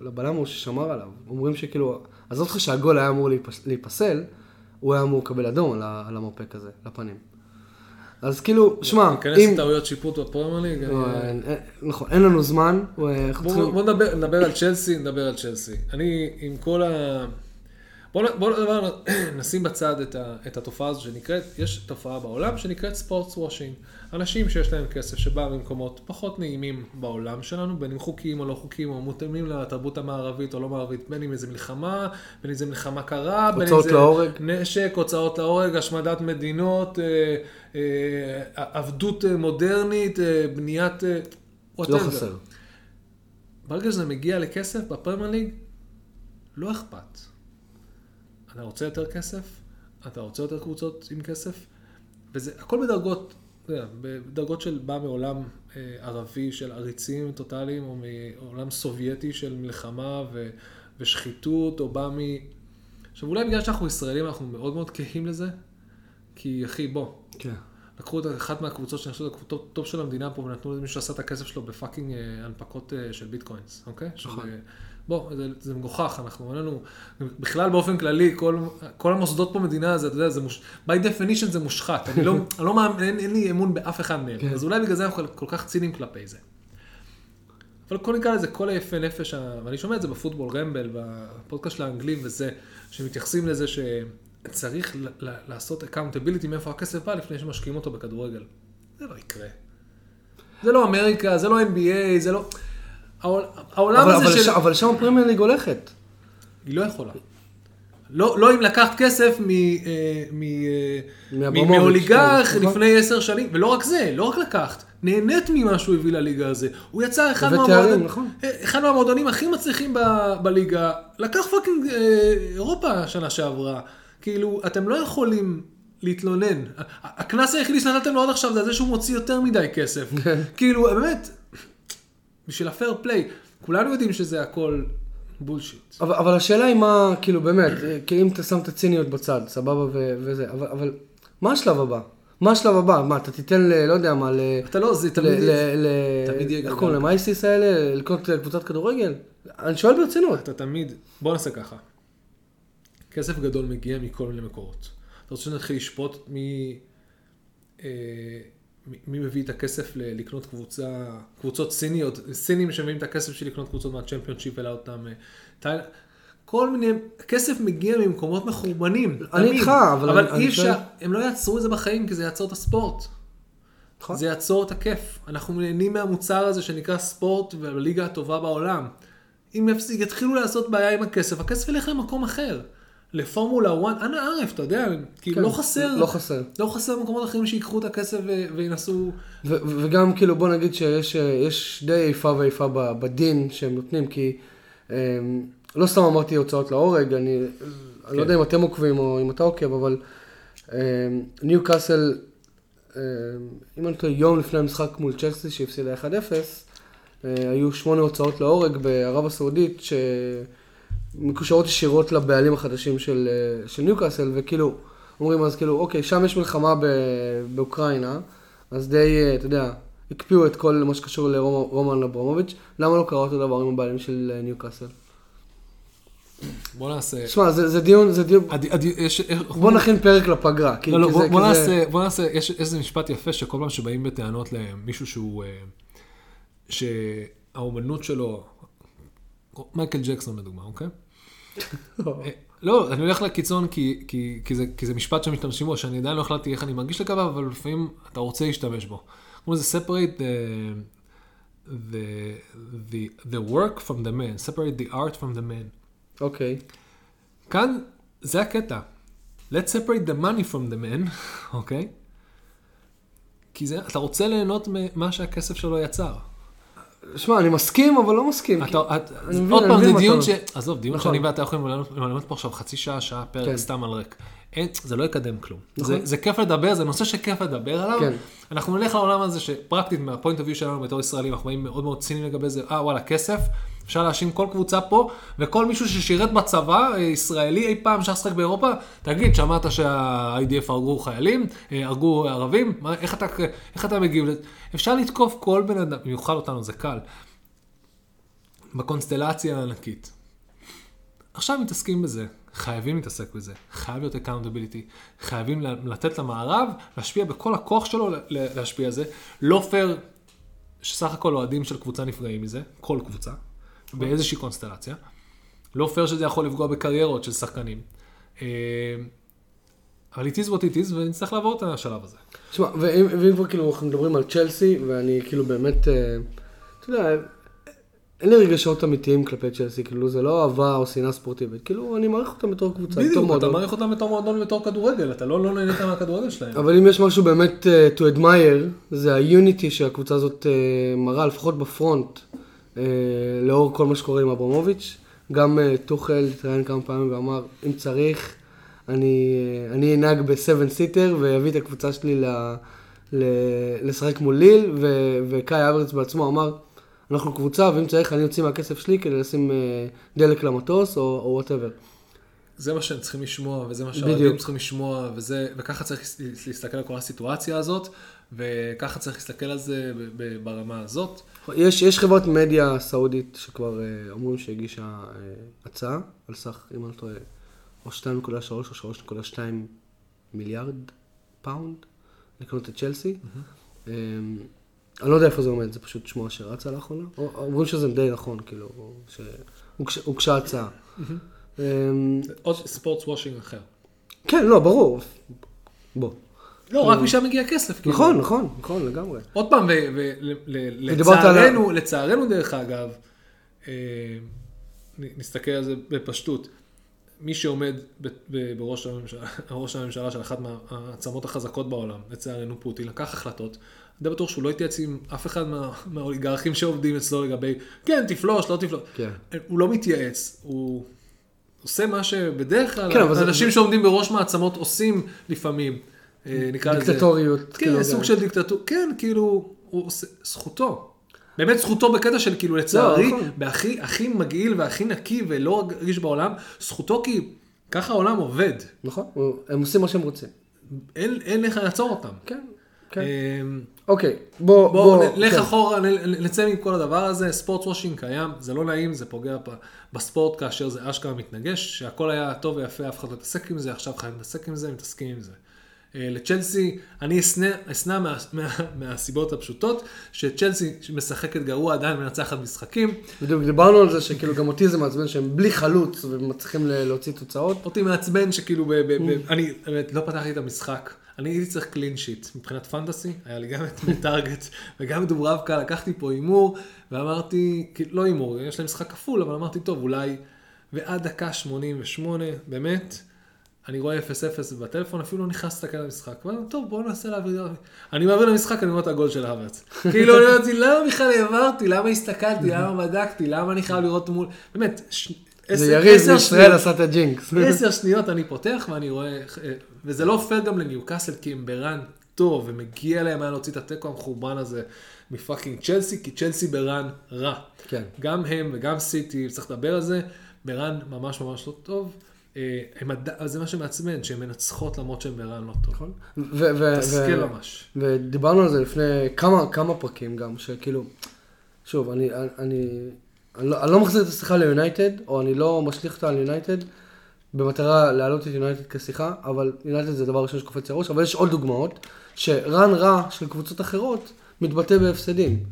לבלם הוא ששמר עליו. אומרים שכאילו, עזוב לך שהגול היה אמור להיפסל, הוא היה אמור לקבל אדום על המרפק הזה, לפנים. אז כאילו, שמע, אם... ניכנס לטעויות שיפוט בפרמייר ליג. נכון, אין לנו זמן. בואו נדבר על צ'לסי, אני עם כל ה... בואו נשים בצד את התופעה הזו שנקראת, יש תופעה בעולם שנקראת ספורטס וושינג. אנשים שיש להם כסף שבא במקומות פחות נעימים בעולם שלנו, בין אם חוקיים או לא חוקיים, או מותאמים לתרבות המערבית או לא מערבית, בין אם איזה מלחמה, בין אם איזה מלחמה קרה, בין אם זה נשק, הוצאות להורג, השמדת מדינות, עבדות מודרנית, בניית... לא חסר. ברגע שזה מגיע לכסף בפרמייר ליג, לא אכפת. אתה רוצה יותר כסף, אתה רוצה יותר קבוצות עם כסף, וזה הכל בדרגות, בדרגות של בא מעולם ערבי של עריצים טוטליים, או מעולם סובייטי של מלחמה ושחיתות, או בא מ... עכשיו אולי בגלל שאנחנו ישראלים, אנחנו מאוד מאוד קהים לזה, כי אחי בוא. כן. לקחו את אחת מהקבוצות שנחשו את הטופ של המדינה פה, ונתנו למי שעשה את הכסף שלו בפאקינג הנפקות של ביטקוינס, אוקיי? נכון. בוא, זה מגוחך, אנחנו איננו, בכלל באופן כללי, כל המוסדות פה במדינה, אתה יודע, by definition זה מושחת, אני לא מאמין, אין לי אמון באף אחד מהם, אז אולי בגלל זה אנחנו כל כך צינים כלפי זה. אבל כל נקרא לזה, כל היפה נפש, ואני שומע את זה בפוטבול רמבל, בפודקאסט של האנגלים וזה, שמתייחסים לזה שצריך לעשות accountability מאיפה הכסף בא לפני שמשקיעים אותו בכדורגל. זה לא יקרה. זה לא אמריקה, זה לא NBA, זה לא... העולם הזה של... אבל שם הפרמייר ליג הולכת. היא לא יכולה. לא אם לקחת כסף מאוליגרח לפני 10 שנים, ולא רק זה, לא רק לקחת, נהנית ממה שהוא הביא לליגה הזה. הוא יצא אחד מהמועדונים הכי מצליחים בליגה, לקח פאקינג אירופה שנה שעברה. כאילו, אתם לא יכולים להתלונן. הכנס היחידי שנתתם לו עד עכשיו זה שהוא מוציא יותר מדי כסף. כאילו, באמת... בשביל הפייר פליי, כולנו יודעים שזה הכל בולשיט. אבל השאלה היא מה, כאילו באמת, כי אם אתה שם את הציניות בצד, סבבה וזה, אבל מה השלב הבא? מה השלב הבא? מה, אתה תיתן ל... לא יודע מה, ל... אתה לא, זה תמיד יהיה... נכון, למייסיס האלה, לקנות קבוצת כדורגל? אני שואל ברצינות. אתה תמיד... בוא נעשה ככה. כסף גדול מגיע מכל מיני מקורות. אתה רוצה שנתחיל לשפוט מי מביא את הכסף לקנות קבוצות סיניות, סינים שמביאים את הכסף של לקנות קבוצות מהצ'מפיונשיפ אלא אותם, כל מיני, הכסף מגיע ממקומות מחורבנים, אני איתך, אבל אי אפשר, הם לא יעצרו את זה בחיים כי זה יעצור את הספורט, זה יעצור את הכיף, אנחנו נהנים מהמוצר הזה שנקרא ספורט והליגה הטובה בעולם, אם יתחילו לעשות בעיה עם הכסף, הכסף ילך למקום אחר. לפורמולה 1, אנא ערף, אתה יודע, כי לא חסר, לא חסר מקומות אחרים שיקחו את הכסף וינסו. וגם כאילו בוא נגיד שיש די איפה ואיפה בדין שהם נותנים, כי לא סתם אמרתי הוצאות להורג, אני לא יודע אם אתם עוקבים או אם אתה עוקב, אבל ניו קאסל, אם אני חושב יום לפני המשחק מול צ'לסי שהפסידה 1-0, היו 8 הוצאות להורג בערב הסעודית ש... מקושרות ישירות לבעלים החדשים של ניוקאסל, וכאילו, אומרים אז כאילו, אוקיי, שם יש מלחמה באוקראינה, אז די, אתה יודע, הקפיאו את כל מה שקשור לרומן אברמוביץ', למה לא קרה אותו דבר עם הבעלים של ניוקאסל? בוא נעשה... תשמע, זה דיון, בוא נכין פרק לפגרה. לא, בוא נעשה, יש איזה משפט יפה שכל פעם שבאים בטענות למישהו שהוא, שהאומנות שלו, מייקל ג'קסון לדוגמה, אוקיי? לא, אני הולך לקיצון כי זה משפט שמשתמשים בו, שאני עדיין לא החלטתי איך אני מרגיש לקבע, אבל לפעמים אתה רוצה להשתמש בו. כמו זה, separate the work from the man, separate the art from the man. אוקיי. כאן, זה הקטע. Let's separate the money from the man, אוקיי? כי אתה רוצה ליהנות ממה שהכסף שלו יצר. שמע, אני מסכים, אבל לא מסכים. עוד פעם, זה דיון ש... עזוב, דיון שאני ואתה יכולים ללמד פה עכשיו חצי שעה, שעה, פרק, סתם על ריק. זה לא יקדם כלום. זה כיף לדבר, זה נושא שכיף לדבר עליו. אנחנו נלך לעולם הזה שפרקטית, מהפוינט הוויו שלנו בתור ישראלים, אנחנו באים מאוד מאוד ציניים לגבי זה, וואלה, כסף, אפשר להאשים כל קבוצה פה, וכל מישהו ששירת בצבא, ישראלי, אי פעם ששחק באירופה, תגיד, שמעת שה-IDF הרגו חיילים, הרגו ערבים, איך אתה מגיב? אפשר לתקוף כל בן אדם, מיוחד אותנו, זה קל, בקונסטלציה הענקית. עכשיו מתעסקים בזה, חייבים להתעסק בזה, חייב להיות accountability, חייבים לתת למערב, להשפיע בכל הכוח שלו להשפיע על זה, לא פייר שסך הכל אוהדים של קבוצה נפגעים מזה, כל קבוצה, באיזושהי קונסטלציה. לא פייר שזה יכול לפגוע בקריירות של שחקנים. אבל it is what it is, ונצטרך לעבור את השלב הזה. תשמע, ואם כבר כאילו אנחנו מדברים על צ'לסי, ואני כאילו באמת, אתה יודע, אין לי רגשות אמיתיים כלפי צ'לסי, כאילו זה לא אהבה או סיינה ספורטיבית, כאילו אני מעריך אותם בתור קבוצה, בתור מועדון. אתה מעריך אותם בתור מועדון ובתור כדורגל, אתה לא נהנית מהכדורגל שלהם. אבל אם יש משהו באמת to admire, זה ה-unity שהקבוצה הזאת מראה, לפחות בפרונט, לאור כל מה שקורה עם אברמוביץ'. גם תוכל התראיין כמה פעמים ואמר, אם צריך, אני אנהג ב-7-seater ויביא את הקבוצה שלי לשחק מול ליל, וקאי אברץ בעצמו אמר, אנחנו קבוצה, ואם צריך אני יוציא מהכסף שלי כדי לשים דלק למטוס או whatever. זה מה שהם צריכים לשמוע, וזה מה שהאוהדים צריכים לשמוע, וככה צריך להסתכל על כל הסיטואציה הזאת, וככה צריך להסתכל על זה ברמה הזאת. יש חברת מדיה סעודית שכבר אומרים שהגישה הצעה, על סך, אם אני לא טועה, או 2.3 או 3.2 מיליארד פאונד, לקנות את צ'לסי. אני לא יודע איפה זה עומד, זה פשוט שמועה שרצה לאחרונה. אומרים שזה די נכון, כאילו, שהוגשה הצעה. עוד ספורטס וושינג אחר. כן, לא, ברור. בוא. לא, רק משם מגיע כסף. נכון, נכון, נכון, לגמרי. עוד פעם, ולצערנו דרך אגב, נסתכל על זה בפשטות, מי שעומד בראש הממשלה של אחת מהעצמות החזקות בעולם, לצערנו פוטין, לקח החלטות, אני די בטוח שהוא לא התייעץ עם אף אחד מהאוליגרכים שעובדים אצלו לגבי, כן, תפלוש, לא תפלוש. הוא לא מתייעץ, הוא עושה מה שבדרך כלל אנשים שעומדים בראש מעצמות עושים לפעמים. דיקטטוריות. כן, סוג של דיקטטוריות. כן, כאילו, זכותו. באמת זכותו בקטע של כאילו לצערי, הכי מגעיל והכי נקי ולא רגיש בעולם, זכותו כי ככה העולם עובד. נכון, הם עושים מה שהם רוצים. אין לך לעצור אותם. כן, כן. אוקיי, בוא. לך אחורה, נצא עם כל הדבר הזה, ספורט וושינג קיים, זה לא נעים, זה פוגע בספורט כאשר זה אשכרה מתנגש, שהכל היה טוב ויפה, אף אחד לא מתעסק עם זה, עכשיו חייבים להתעסק עם זה, מתעסקים עם זה. לצ'לסי, אני אסנה מהסיבות הפשוטות, שצ'לסי משחקת גרוע עדיין מנצחת משחקים. בדיוק, דיברנו על זה שכאילו גם אותי זה מעצבן שהם בלי חלוץ ומצליחים להוציא תוצאות. אותי מעצבן שכאילו, אני לא פתחתי את המשחק, אני הייתי צריך קלין שיט. מבחינת פנטסי, היה לי גם את מטארגט וגם דוברבקה, לקחתי פה אימור ואמרתי, לא אימור, יש להם משחק כפול, אבל אמרתי טוב, אולי, ועד דקה 88, באמת, אני רואה 0-0 בטלפון, אפילו לא נכנס לתקן למשחק. ואני אומר, טוב, בואו נעשה להעביר. אני מעביר למשחק, אני רואה את הגול של האברץ. כאילו, אני אומרתי, למה בכלל העברתי? למה הסתכלתי? למה בדקתי? למה אני חייב לראות מול? באמת, 10 שניות אני פותח ואני רואה, וזה לא פייר גם לניוקאסל, כי הם ברן טוב, ומגיע להם היה להוציא את הטקו המחורבן הזה מפאקינג צ'לסי, כי צ'לסי ברן רע. גם הם וגם סיטי, צריך לדבר על זה, ברן ממש ממש לא טוב. זה מה שמעצמן, שהן מנצחות למרות שהן ברען לא טוב. נכון. תסכל ממש. ודיברנו על זה לפני כמה פרקים גם, שכאילו, שוב, אני לא מחזיר את השיחה ליונייטד, או אני לא משליך אותה על יונייטד, במטרה להעלות את יונייטד כשיחה, אבל יונייטד זה דבר ראשון שקופץ הראש, אבל יש עוד דוגמאות, שרן רע של קבוצות אחרות מתבטא בהפסדים,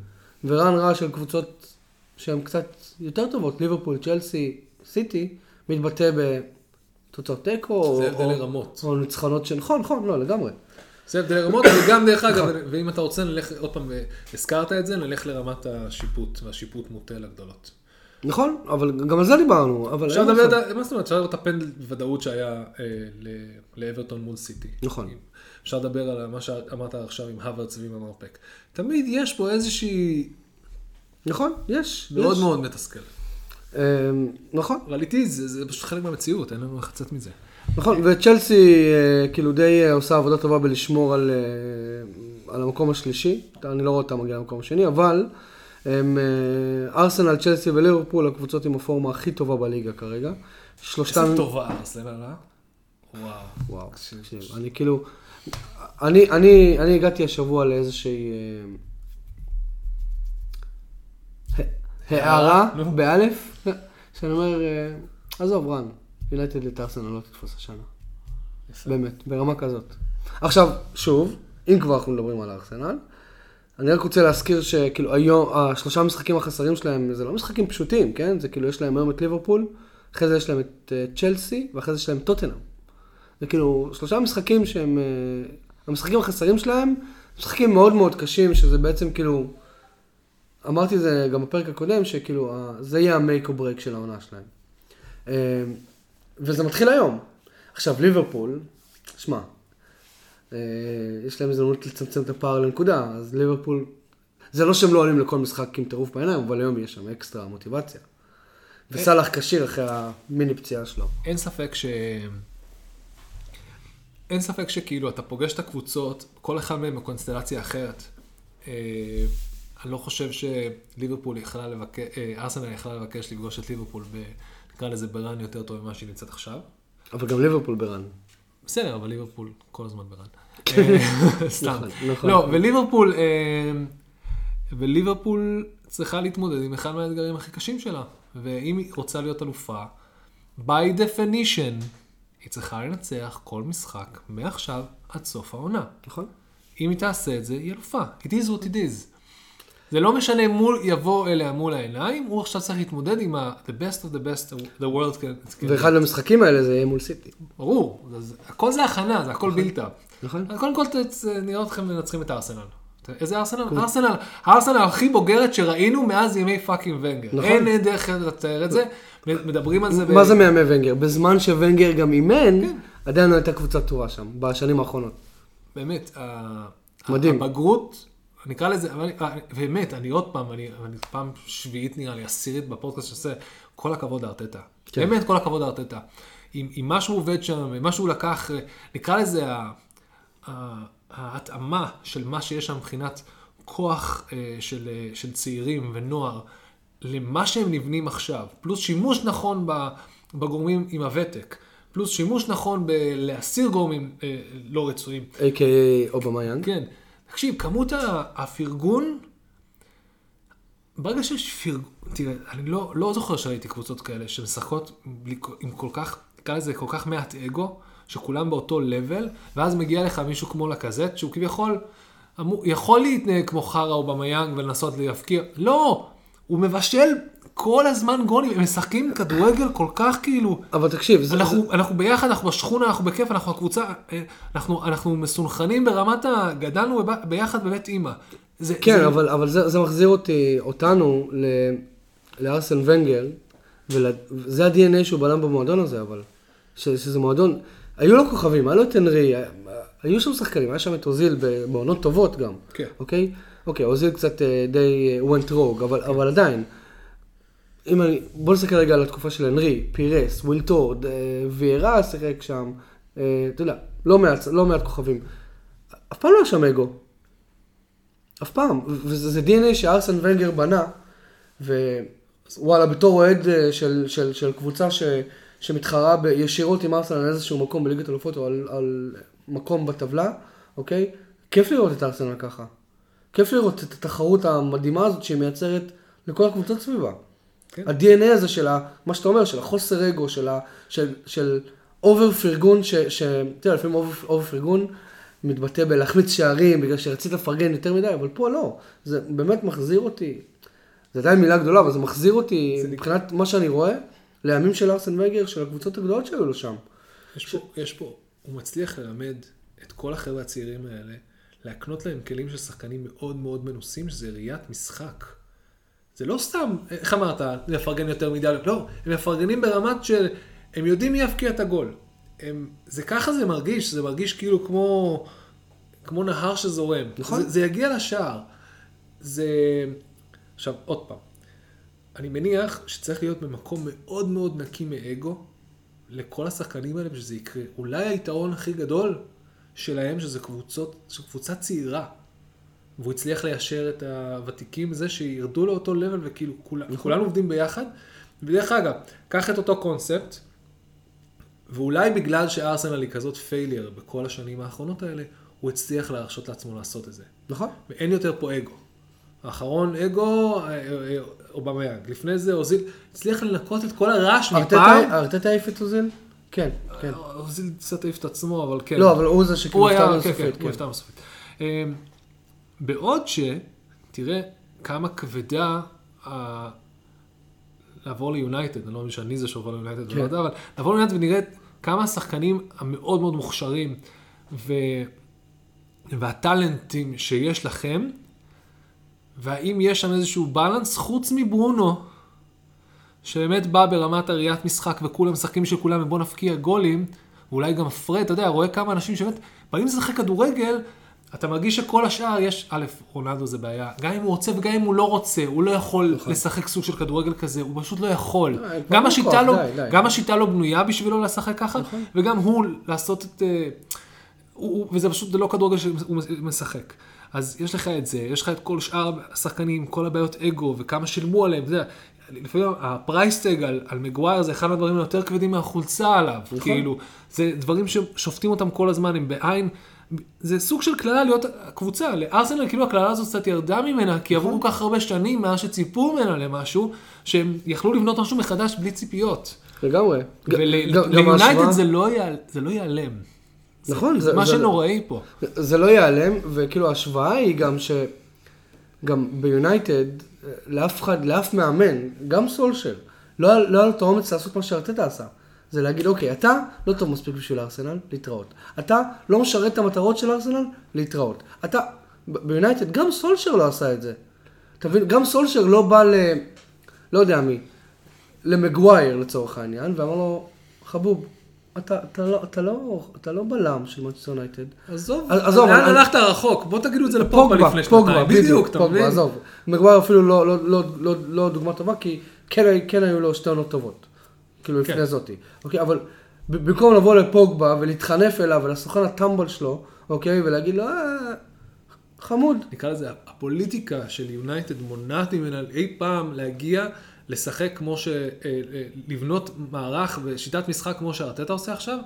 ורן רע של קבוצות שהן קצת יותר טובות, ליברפול, צ'לסי, סיטי, מתבטא ב... תוצאות אקו, זה הבדל לרמות. או ניצחונות של נכון, לא, לגמרי. זה הבדל לרמות, וגם דרך אגב, ואם אתה רוצה, נלך, עוד פעם, הזכרת את זה, נלך לרמת השיפוט, והשיפוט מוטה לגדולות. נכון, אבל גם על זה דיברנו. עכשיו דבר, מה זאת אומרת, אפשר לדבר את הפנדל בוודאות שהיה לאברטון מול סיטי. נכון. אפשר לדבר על מה שאמרת עכשיו עם הוורץ ועם המרפק. תמיד יש פה איזושהי... נכון, יש. מאוד מאוד מתסכלת. נכון. אבל איתי זה פשוט חלק מהמציאות, אין לנו לחצת מזה. נכון, וצ'לסי כאילו די עושה עבודה טובה בלשמור על המקום השלישי, אני לא רואה אותה מגיעה למקום השני, אבל ארסנל, צ'לסי וליברפול, הקבוצות עם הפורמה הכי טובה בליגה כרגע. איזה טובה ארסנל, אה? וואו. אני כאילו, אני הגעתי השבוע לאיזושהי... הערה, באלף, שאני אומר, עזוב רן, יונייטד לטארסנל לא תתפוס השנה. באמת, ברמה כזאת. עכשיו, שוב, אם כבר אנחנו מדברים על הארסנל, אני רק רוצה להזכיר שכאילו היום, השלושה משחקים החסרים שלהם, זה לא משחקים פשוטים, כן? זה כאילו יש להם היום את ליברפול, אחרי זה יש להם את צ'לסי, ואחרי זה יש להם טוטנהאם. זה כאילו שלושה משחקים שהם, המשחקים החסרים שלהם, משחקים מאוד מאוד קשים, שזה בעצם כאילו, אמרתי זה גם בפרק הקודם, שכאילו זה יהיה המייק או ברייק של העונה שלהם. וזה מתחיל היום. עכשיו, ליברפול, שמע, יש להם הזדמנות לצמצם את הפער לנקודה, אז ליברפול, זה לא שהם לא עולים לכל משחק עם טירוף בעיניים, אבל היום יש שם אקסטרה מוטיבציה. וסלח קשיר אחרי המיני פציעה שלו. אין ספק שכאילו אתה פוגש את הקבוצות, כל אחד מהם בקונסטלציה אחרת. אני לא חושב שליברפול יכלה לבקש, ארסנל יכלה לבקש לפגוש את ליברפול, נקרא לזה ברן יותר טוב ממה שהיא נמצאת עכשיו. אבל גם ליברפול ברן. בסדר, אבל ליברפול כל הזמן ברן. סתם. לא, וליברפול צריכה להתמודד עם אחד מהאתגרים הכי קשים שלה. ואם היא רוצה להיות אלופה, by definition, היא צריכה לנצח כל משחק מעכשיו עד סוף העונה. נכון. אם היא תעשה את זה, היא אלופה. It is what it is. זה לא משנה מול, יבוא אליה מול העיניים, הוא עכשיו צריך להתמודד עם the best of the best the world can... ואחד למשחקים האלה זה יהיה מול סיטי. ברור. הכל זה הכנה, זה הכל בילטאפ. נכון. קודם כל נראה אתכם לנצחים את הארסנל. איזה ארסנל? ארסנל, הארסנל הכי בוגרת שראינו מאז ימי פאקינג ונגר. אין דרך לתאר את זה, מדברים על זה. מה זה מימי ונגר? בזמן שוונגר גם אימן, עדיין הייתה קבוצת תורה שם, בשנים האחרונות. באמת, הבגרות, נקרא לזה, באמת, אני עוד פעם, אני פעם שביעית נראה לי, עשירית בפודקאסט שעושה, כל הכבוד הארטטה. באמת, כל הכבוד הארטטה. עם מה שהוא עובד שם, עם מה שהוא לקח, נקרא לזה ההתאמה של מה שיש שם מבחינת כוח של צעירים ונוער למה שהם נבנים עכשיו, פלוס שימוש נכון בגורמים עם הוותק, פלוס שימוש נכון בלהסיר גורמים לא רצויים. A.K.A. אובמיאנג. כן. תקשיב, כמות הפרגון, ברגע שיש פרגון, תראה, אני לא זוכר שהייתי קבוצות כאלה שמשחקות עם כל כך, כאלה זה כל כך מעט אגו, שכולם באותו לבל, ואז מגיע לך מישהו כמו לקזט, שהוא כביכול יכול להתנהג כמו חרה או במיינג ולנסות להפקיע. לא! הוא מבשל כל הזמן גולים, הם משחקים כדורגל כל כך כאילו... אבל תקשיב, זה... אנחנו ביחד, אנחנו בשכונה, אנחנו בכיף, אנחנו הקבוצה, אנחנו מסונחנים ברמת ה... גדלנו ביחד בבית אימא. כן, אבל זה מחזיר אותנו לארסן ונגר, וזה ה-DNA שהוא בלם במועדון הזה, אבל... שזה מועדון... היו לו כוכבים, היה לו תנרי, היו שם שחקנים, היה שם את אוזיל בעונות טובות גם, אוקיי? אוקיי, אוזיל קצת די went rogue, אבל עדיין, בוא נסתכל רגע על התקופה של הנרי, פירס, ווילטורד, וירה שחק שם, אתה יודע, לא מעט כוכבים. אף פעם לא היה שם אגו. אף פעם, וזה DNA שארסן ונגר בנה, ווואלה, בתור אוהד של קבוצה שמתחרה ישירות עם ארסנל על איזשהו מקום בליגת אלופות או על מקום בטבלה, אוקיי? כיף לראות את ארסנל ככה. כיף לראות את התחרות המדהימה הזאת שהיא מייצרת לכל הקבוצות סביבה. ה-DNA הזה של מה שאתה אומר, של החוסר אגו, של אובר פרגון, תראה, לפעמים אובר פרגון מתבטא בלהחמיץ שערים, בגלל שרצית לפרגן יותר מדי, אבל פה לא. זה באמת מחזיר אותי, זה עדיין מילה גדולה, אבל זה מחזיר אותי מבחינת מה שאני רואה, לימים של ארסן ונגר, של הקבוצות הגדולות שהיו לו שם. הוא מצליח ללמד את כל החבר'ה הצעירים האלה, להקנות להם כלים של שחקנים מאוד מאוד מנוסים, שזה ראיית משחק. זה לא סתם, איך אמרת, לפרגן יותר מדי, לא, הם מפרגנים ברמת של, הם יודעים מי יפקיע את הגול. זה ככה זה מרגיש, זה מרגיש כאילו כמו נהר שזורם. זה יגיע לשער. עכשיו, עוד פעם. אני מניח שצריך להיות במקום מאוד מאוד נקי מאגו לכל השחקנים האלה שזה יקרה. אולי היתרון הכי גדול שלהם שזה קבוצה צעירה. והוא הצליח ליישר את הוותיקים זה שירדו לאותו לבל וכאילו כולנו עובדים ביחד. ודרך אגב, קח את אותו קונספט ואולי בגלל שארסנל היא כזאת פיילר בכל השנים האחרונות האלה, הוא הצליח להרשות לעצמו לעשות את זה. נכון. ואין יותר פה אגו. האחרון אגו, אובמיאנג. לפני זה אוזיל הצליח לנקות את כל הרעש מפעם. ארטטה העיף את אוזיל? כן, כן. אוזיל קצת העיף את עצמו, אבל כן. לא, אבל הוא זה שכנפתה מסופית. כן, כנפתה מסופית. בעוד תראה כמה כבדה לעבור ליונייטד, אני לא אומר שאני זה שעובר ליונייטד, אבל לעבור ליונייטד ונראה כמה השחקנים המאוד מאוד מוכשרים והטלנטים שיש לכם, והאם יש שם איזשהו בלנס חוץ מברונו, שבאמת בא ברמת הראיית משחק וכולם משחקים של כולם ובוא נפקיע גולים, ואולי גם פרד, אתה יודע, רואה כמה אנשים שבאמת באים לשחק כדורגל, אתה מרגיש שכל השאר יש, א', רונלדו זה בעיה, גם אם הוא רוצה וגם אם הוא לא רוצה, הוא לא יכול לשחק סוג של כדורגל כזה, הוא פשוט לא יכול. גם השיטה לא בנויה בשבילו לשחק ככה, וגם הוא לעשות את... וזה פשוט לא כדורגל שהוא משחק. אז יש לך את זה, יש לך את כל שאר השחקנים, כל הבעיות אגו וכמה שילמו עליהם, אתה יודע, לפעמים הפרייסטג על מגווייר זה אחד הדברים היותר כבדים מהחולצה עליו, כאילו, זה דברים ששופטים אותם כל הזמן, הם בעין, זה סוג של כללה להיות קבוצה, לארסנל כאילו הכללה הזאת קצת ירדה ממנה, כי עברו כך הרבה שנים מאז שציפו ממנה למשהו, שהם יכלו לבנות משהו מחדש בלי ציפיות. לגמרי. וליונייטד זה לא ייעלם. נכון. זה מה שנוראי פה. זה לא ייעלם, וכאילו ההשוואה היא גם ש... גם ביונייטד, לאף מאמן, גם סולשר, לא היה לו תאומץ לעשות מה שארטטה עשה. זה להגיד, אוקיי, אתה לא טוב מספיק בשביל ארסנל, להתראות. אתה לא משרת את המטרות של ארסנל, להתראות. אתה, ביונייטד, גם סולשר לא עשה את זה. תבין, גם סולשר לא בא ל... לא יודע מי, למגווייר לצורך העניין, ואמר לו, חבוב, אתה לא בלם של מנצ'סטר יונייטד. עזוב, לאן הלכת רחוק? בוא תגידו את זה לפוגבה לפני שנתיים. בדיוק, אתה מבין? עזוב, מגווייר אפילו לא דוגמה טובה, כי כן היו לו שתי עונות טובות. כאילו לפני זאתי. אוקיי, אבל במקום לבוא לפוגבה ולהתחנף אליו ולסוכן הטמבל שלו, אוקיי, ולהגיד לו, חמוד. נקרא לזה, הפוליטיקה של יונייטד מונעת ממנה אי פעם להגיע לשחק כמו לבנות מערך ושיטת משחק כמו שארטטה עושה עכשיו,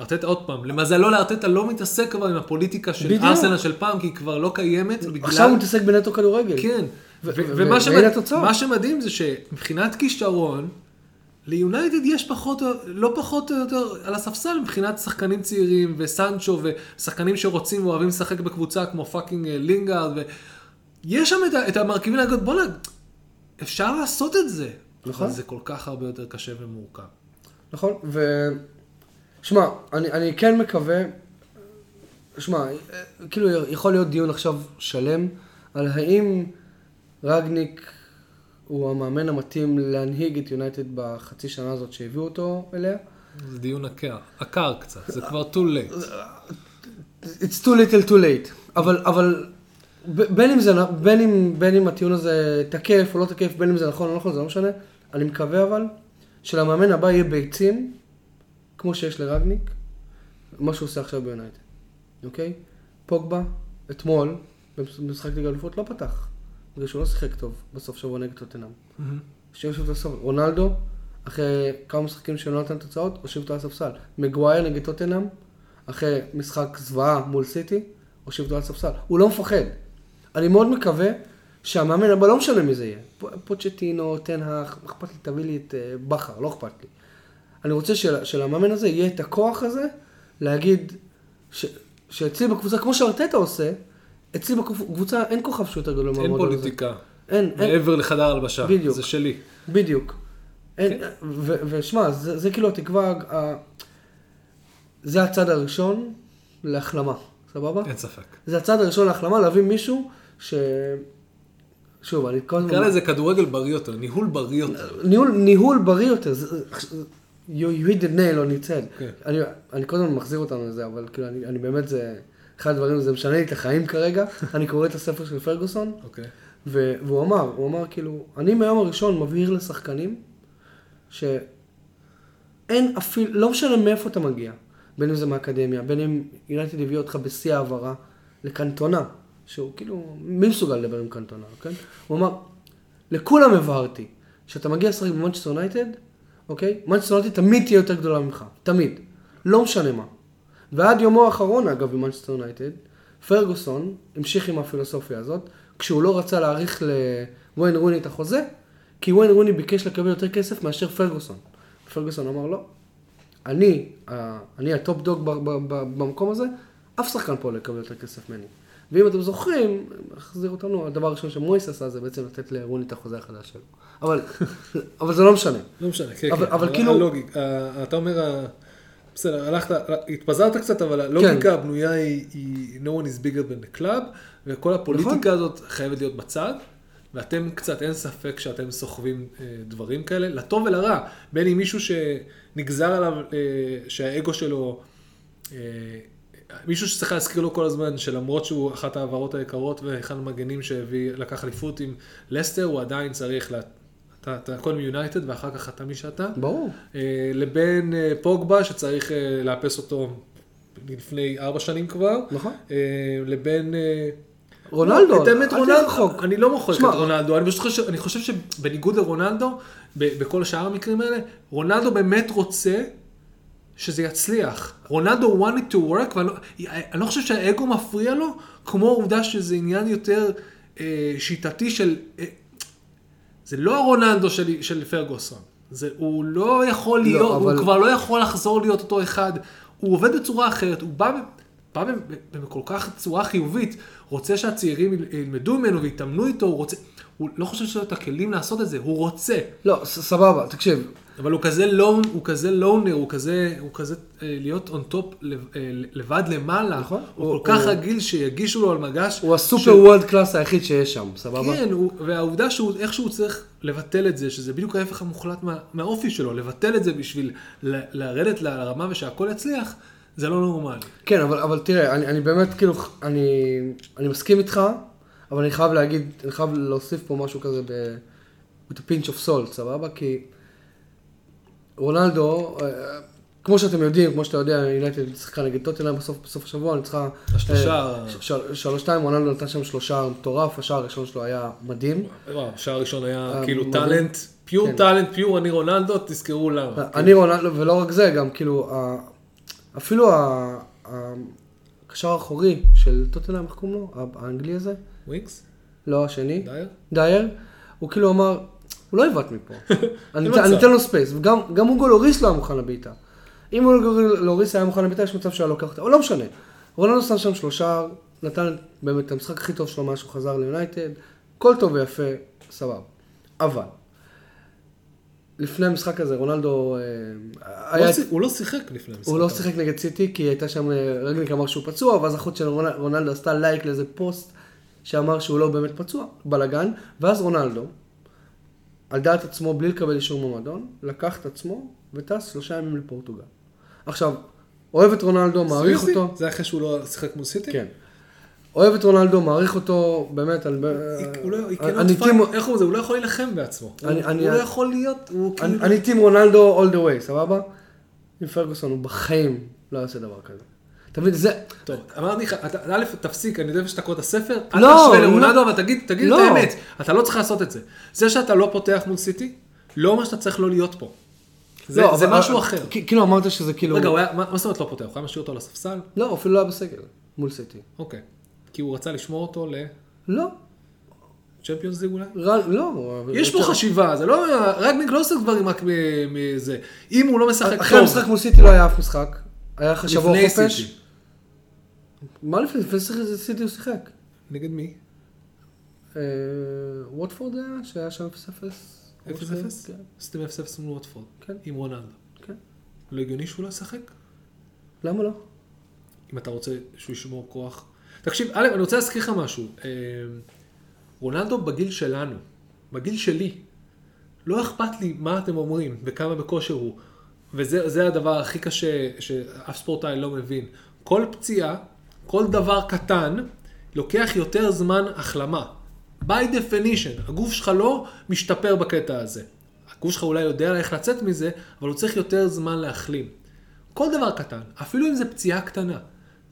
ארטטה עוד פעם, למזלו לארטטה לא מתעסק כבר עם הפוליטיקה של ארסנל של פעם, כי היא כבר לא קיימת. עכשיו הוא מתעסק בנטו כדורגל. כן, ומה שמדהים זה שמבחינת כישרון, ליונייטד יש פחות, לא פחות או יותר על הספסל מבחינת שחקנים צעירים וסנצ'ו ושחקנים שרוצים ואוהבים לשחק בקבוצה כמו פאקינג לינגארד, ויש שם את המרכיבים להגיד, בוא נגיד, אפשר לעשות את זה, נכון. אבל זה כל כך הרבה יותר קשה ומורכב. נכון, ושמע, אני כן מקווה, שמע, כאילו יכול להיות דיון עכשיו שלם, על האם רגניק הוא המאמן המתאים להנהיג את יונייטד בחצי שנה הזאת שהביאו אותו אליה. זה דיון עקר קצת, זה כבר too late. It's too little too late, אבל... בין אם הטיעון הזה תקף או לא תקף, בין אם זה נכון או לא נכון, זה לא משנה. אני מקווה אבל שלמאמן הבא יהיה ביצים, כמו שיש לרגניק, מה שהוא עושה עכשיו ביונייטד. אוקיי? פוגבה, אתמול, במשחק ליגת האלופות לא פתח, בגלל שהוא לא שיחק טוב בסוף שבוע נגד טוטנהאם. רונלדו, אחרי כמה משחקים שלא נתן תוצאות, הושיב אותו על הספסל. מגווייר נגד טוטנהאם, אחרי משחק זוועה מול סיטי, הושיב אותו על הספסל. הוא לא מפחד. אני מאוד מקווה שהמאמן הבא, לא משנה מי זה יהיה, פוצ'טינו, תנהך, אכפת לי, תביא לי את בחר, לא אכפת לי. אני רוצה שלמאמן הזה יהיה את הכוח הזה להגיד שאצלי בקבוצה, כמו שארטטה עושה, אצלי בקבוצה אין כוכב שהוא יותר גדול מהמועדון הזה. אין פוליטיקה, מעבר לחדר הלבשה, זה שלי. בדיוק. ושמע, זה כאילו התקווה, זה הצד הראשון להחלמה. סבבה? אין ספק. זה הצעד הראשון להחלמה, להביא מישהו ש... שוב, אני כל הזמן... כאלה זה כדורגל בריא יותר, ניהול בריא יותר. ניהול בריא יותר, you hit the nail on its head. אני כל הזמן מחזיר אותנו לזה, אבל כאילו, אני באמת זה... אחד הדברים, זה משנה לי את החיים כרגע, אני קורא את הספר של פרגוסון, והוא אמר, כאילו, אני מהיום הראשון מבהיר לשחקנים, שאין אפילו, לא משנה מאיפה אתה מגיע. בין אם זה מהאקדמיה, בין אם יונייטד הביא אותך בשיא העברה לקנטונה, שהוא כאילו, מי מסוגל לדבר עם קנטונה, כן? הוא אמר, לכולם הבהרתי, שאתה מגיע לשחק במנצ'סטר יונייטד, אוקיי? מנצ'סטר יונייטד תמיד תהיה יותר גדולה ממך, תמיד, לא משנה מה. ועד יומו האחרון, אגב, במנצ'סטר יונייטד, פרגוסון המשיך עם הפילוסופיה הזאת, כשהוא לא רצה להאריך לוויין רוני את החוזה, כי וויין רוני ביקש לקבל יותר כסף מאשר פרגוסון. פרגוסון אמר לו, אני הטופ דוג במקום הזה, אף שחקן פה לקבל יותר כסף ממני. ואם אתם זוכרים, החזיר אותנו, הדבר הראשון שמויס עשה זה בעצם לתת לרוני את החוזה החדש שלו. אבל זה לא משנה. לא משנה, כן. אבל כאילו... אתה אומר, בסדר, הלכת, התפזרת קצת, אבל הלוגיקה הבנויה היא no one is bigger than the club, וכל הפוליטיקה הזאת חייבת להיות בצד, ואתם קצת, אין ספק שאתם סוחבים דברים כאלה, לטוב ולרע, בין אם מישהו שנגזר עליו, שהאגו שלו, מישהו שצריך להזכיר לו כל הזמן, שלמרות שהוא אחת העברות היקרות, ואחד המגנים שהביא, לקח אליפות עם לסטר, הוא עדיין צריך להתפזר, אתה קודם מיונייטד, ואחר כך אתה מי שאתה. ברור. לבין פוגבה, שצריך לאפס אותו לפני 4 שנים כבר. נכון. לבין... רונלדו. אני לא מוחק את רונלדו. אני חושב שבניגוד לרונלדו, בכל שאר המקרים האלה, רונלדו באמת רוצה שזה יצליח. רונלדו wanted to work, ואני לא חושב שהאגו מפריע לו, כמו העובדה שזה עניין יותר שיטתי של... זה לא הרונלדו של פרגוסון. הוא לא יכול להיות, הוא כבר לא יכול לחזור להיות אותו אחד. הוא עובד בצורה אחרת, הוא בא בכל כך צורה חיובית, רוצה שהצעירים ילמדו ממנו ויתאמנו איתו, הוא לא חושב שיש לו את הכלים לעשות את זה, הוא רוצה. לא, סבבה, תקשיב. אבל הוא כזה לונר, הוא כזה להיות אונטופ לבד למעלה, הוא כל כך רגיל שיגישו לו על מגש. הוא הסופר וולד קלאס היחיד שיש שם, סבבה? כן, והעובדה שהוא איכשהו צריך לבטל את זה, שזה בדיוק ההפך המוחלט מהאופי שלו, לבטל את זה בשביל לרדת לרמה ושהכל יצליח, זה לא נורמלי. כן, אבל תראה, אני באמת כאילו, אני מסכים איתך, אבל אני חייב להגיד, אני חייב להוסיף פה משהו כזה ב-pinch of salt, סבבה? כי... רונלדו, כמו שאתם יודעים, כמו שאתה יודע, יונייטד שחקה נגד טוטנהאם בסוף השבוע, ניצחה 3-2, רונלדו נתן שם 3 מטורף, השער הראשון שלו היה מדהים. השער הראשון היה כאילו טאלנט, פיור, אני רונלדו, תזכרו למה. אני רונלדו, ולא רק זה, גם כאילו, אפילו הקשר האחורי של טוטנהאם, איך קוראים לו, האנגלי הזה? ווינקס? לא, השני. דייר? הוא כאילו אמר, הוא לא יבט מפה, אני אתן לו ספייס, וגם הוגו לוריס לא היה מוכן לביתה. אם הוגו לוריס היה מוכן לביתה, יש מצב שהיה לוקח אותה, או לא משנה. רונלדו שם שם 3, נתן באמת את המשחק הכי טוב שלו מאז שהוא חזר ליונייטד, כל טוב ויפה, סבב. אבל, לפני המשחק הזה, רונלדו... הוא לא שיחק לפני המשחק. הוא לא שיחק נגד סיטי, כי הייתה שם רגניק אמר שהוא פצוע, ואז אחות של רונלדו עשתה לייק לאיזה פוסט, שאמר שהוא לא באמת פצוע, בלגן, ואז רונלדו על דעת עצמו, בלי לקבל אישור מועמדון, לקח את עצמו וטס 3 ימים לפורטוגל. עכשיו, אוהב את רונלדו, מעריך אותו... זה אחרי שהוא לא שיחק מול סיטי? כן. אוהב את רונלדו, מעריך אותו, באמת... הוא לא יכול להילחם בעצמו. הוא לא יכול להיות... אני טים רונלדו all the way, סבבה? עם פרגוסון, הוא בחיים לא יעשה דבר כזה. תמיד זה... טוב, אמרתי לך, א', תפסיק, אני יודע שאתה קורא את הספר, אל תשווה לרונלדו, אבל תגיד את האמת, אתה לא צריך לעשות את זה. זה שאתה לא פותח מול סיטי, לא אומר שאתה צריך לא להיות פה. זה משהו אחר. כאילו אמרת שזה כאילו... רגע, מה זאת אומרת לא פותח? הוא היה משאיר אותו לספסל? לא, אפילו לא היה בסגל, מול סיטי. אוקיי. כי הוא רצה לשמור אותו ל... לא. צ'מפיונס ליג אולי? לא. יש פה חשיבה, זה לא... רגניק לא עושה דברים רק מזה. אם הוא לא משחק... אחרי המשחק מול סיטי לא היה אף משחק. היה חשבו חופש. מה לפני? לפני סיטי הוא שיחק. נגד מי? ווטפורד היה, שהיה שם 0-0. 0-0? כן. סתם 0-0 מול ווטפורד. כן. עם רונלדו. כן. לא הגיוני שהוא לא שחק? למה לא? אם אתה רוצה שהוא ישמור כוח. תקשיב, אלף, אני רוצה להזכיר לך משהו. רונלדו בגיל שלנו, בגיל שלי, לא אכפת לי מה אתם אומרים וכמה בכושר הוא. וזה הדבר הכי קשה שאף ספורטאי לא מבין. כל פציעה, כל דבר קטן, לוקח יותר זמן החלמה. By definition, הגוף שלך לא משתפר בקטע הזה. הגוף שלך אולי יודע איך לצאת מזה, אבל הוא צריך יותר זמן להחלים. כל דבר קטן, אפילו אם זה פציעה קטנה,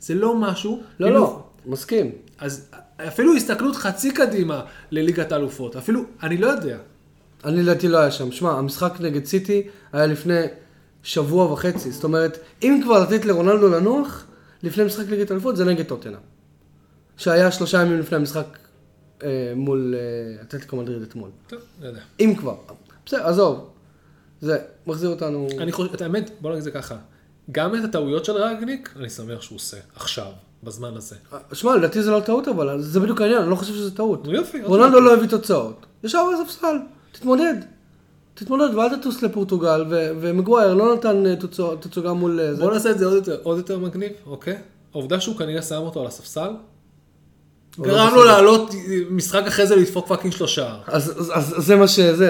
זה לא משהו... לא, מסכים. אז אפילו הסתכלות חצי קדימה לליגת האלופות, אפילו, אני לא יודע. אני לדעתי לא היה שם. שמע, המשחק נגד סיטי היה לפני שבוע וחצי, זאת אומרת, אם כבר לתת לרונלדו לנוח... לפני משחק ליגת האלופות זה נגד טוטנהאם. שהיה 3 ימים לפני המשחק מול אתלטיקו מדריד אתמול. טוב, לא יודע. אם כבר. בסדר, עזוב. זה מחזיר אותנו... אני חושב, את האמת, בוא נגיד זה ככה. גם את הטעויות של רגניק, אני שמח שהוא עושה עכשיו, בזמן הזה. שמע, לדעתי זה לא טעות, אבל זה בדיוק העניין, אני לא חושב שזה טעות. יופי. רונלדו לא הביא תוצאות. ישר בספסל, תתמודד. תתמודד ואל תטוס לפורטוגל, ומגווייר לא נתן תצוגה מול זה. בוא נעשה את זה עוד יותר מגניב, אוקיי? העובדה שהוא כנראה שם אותו על הספסל, גרם לו לעלות משחק אחרי זה לדפוק פאקינג 3. אז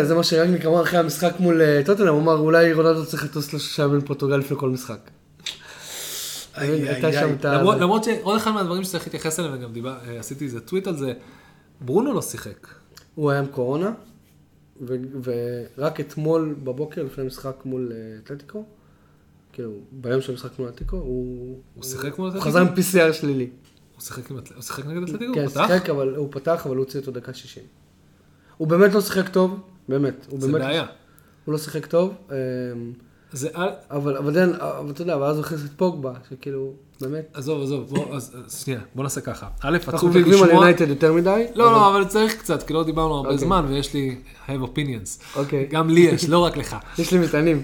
זה מה שרק אמר אחרי המשחק מול טוטנהאם, הוא אמר אולי רונאלדו צריך לטוס 3 בין פורטוגל לפני כל משחק. למרות שעוד אחד מהדברים שצריך להתייחס אליהם, וגם עשיתי איזה טוויט על זה, ברונו לא שיחק. הוא היה עם קורונה, ורק אתמול בבוקר לפני משחק מול אתלטיקו, כאילו ביום של משחק מול אתלטיקו, הוא חזר עם PCR שלילי. הוא שיחק נגד אתלטיקו? כן, הוא פתח, אבל הוא הוציא אותו דקה 60. הוא באמת לא שיחק טוב, באמת. זה בעיה. הוא לא שיחק טוב. אבל אתה יודע, ואז הוא הכניס את פוגבה, שכאילו, באמת. עזוב, שנייה, בוא נעשה ככה. א', אנחנו מגבים על יונייטד יותר מדי. לא, אבל צריך קצת, כי לא דיברנו הרבה זמן, ויש לי, I have opinions. גם לי יש, לא רק לך. יש לי מטענים.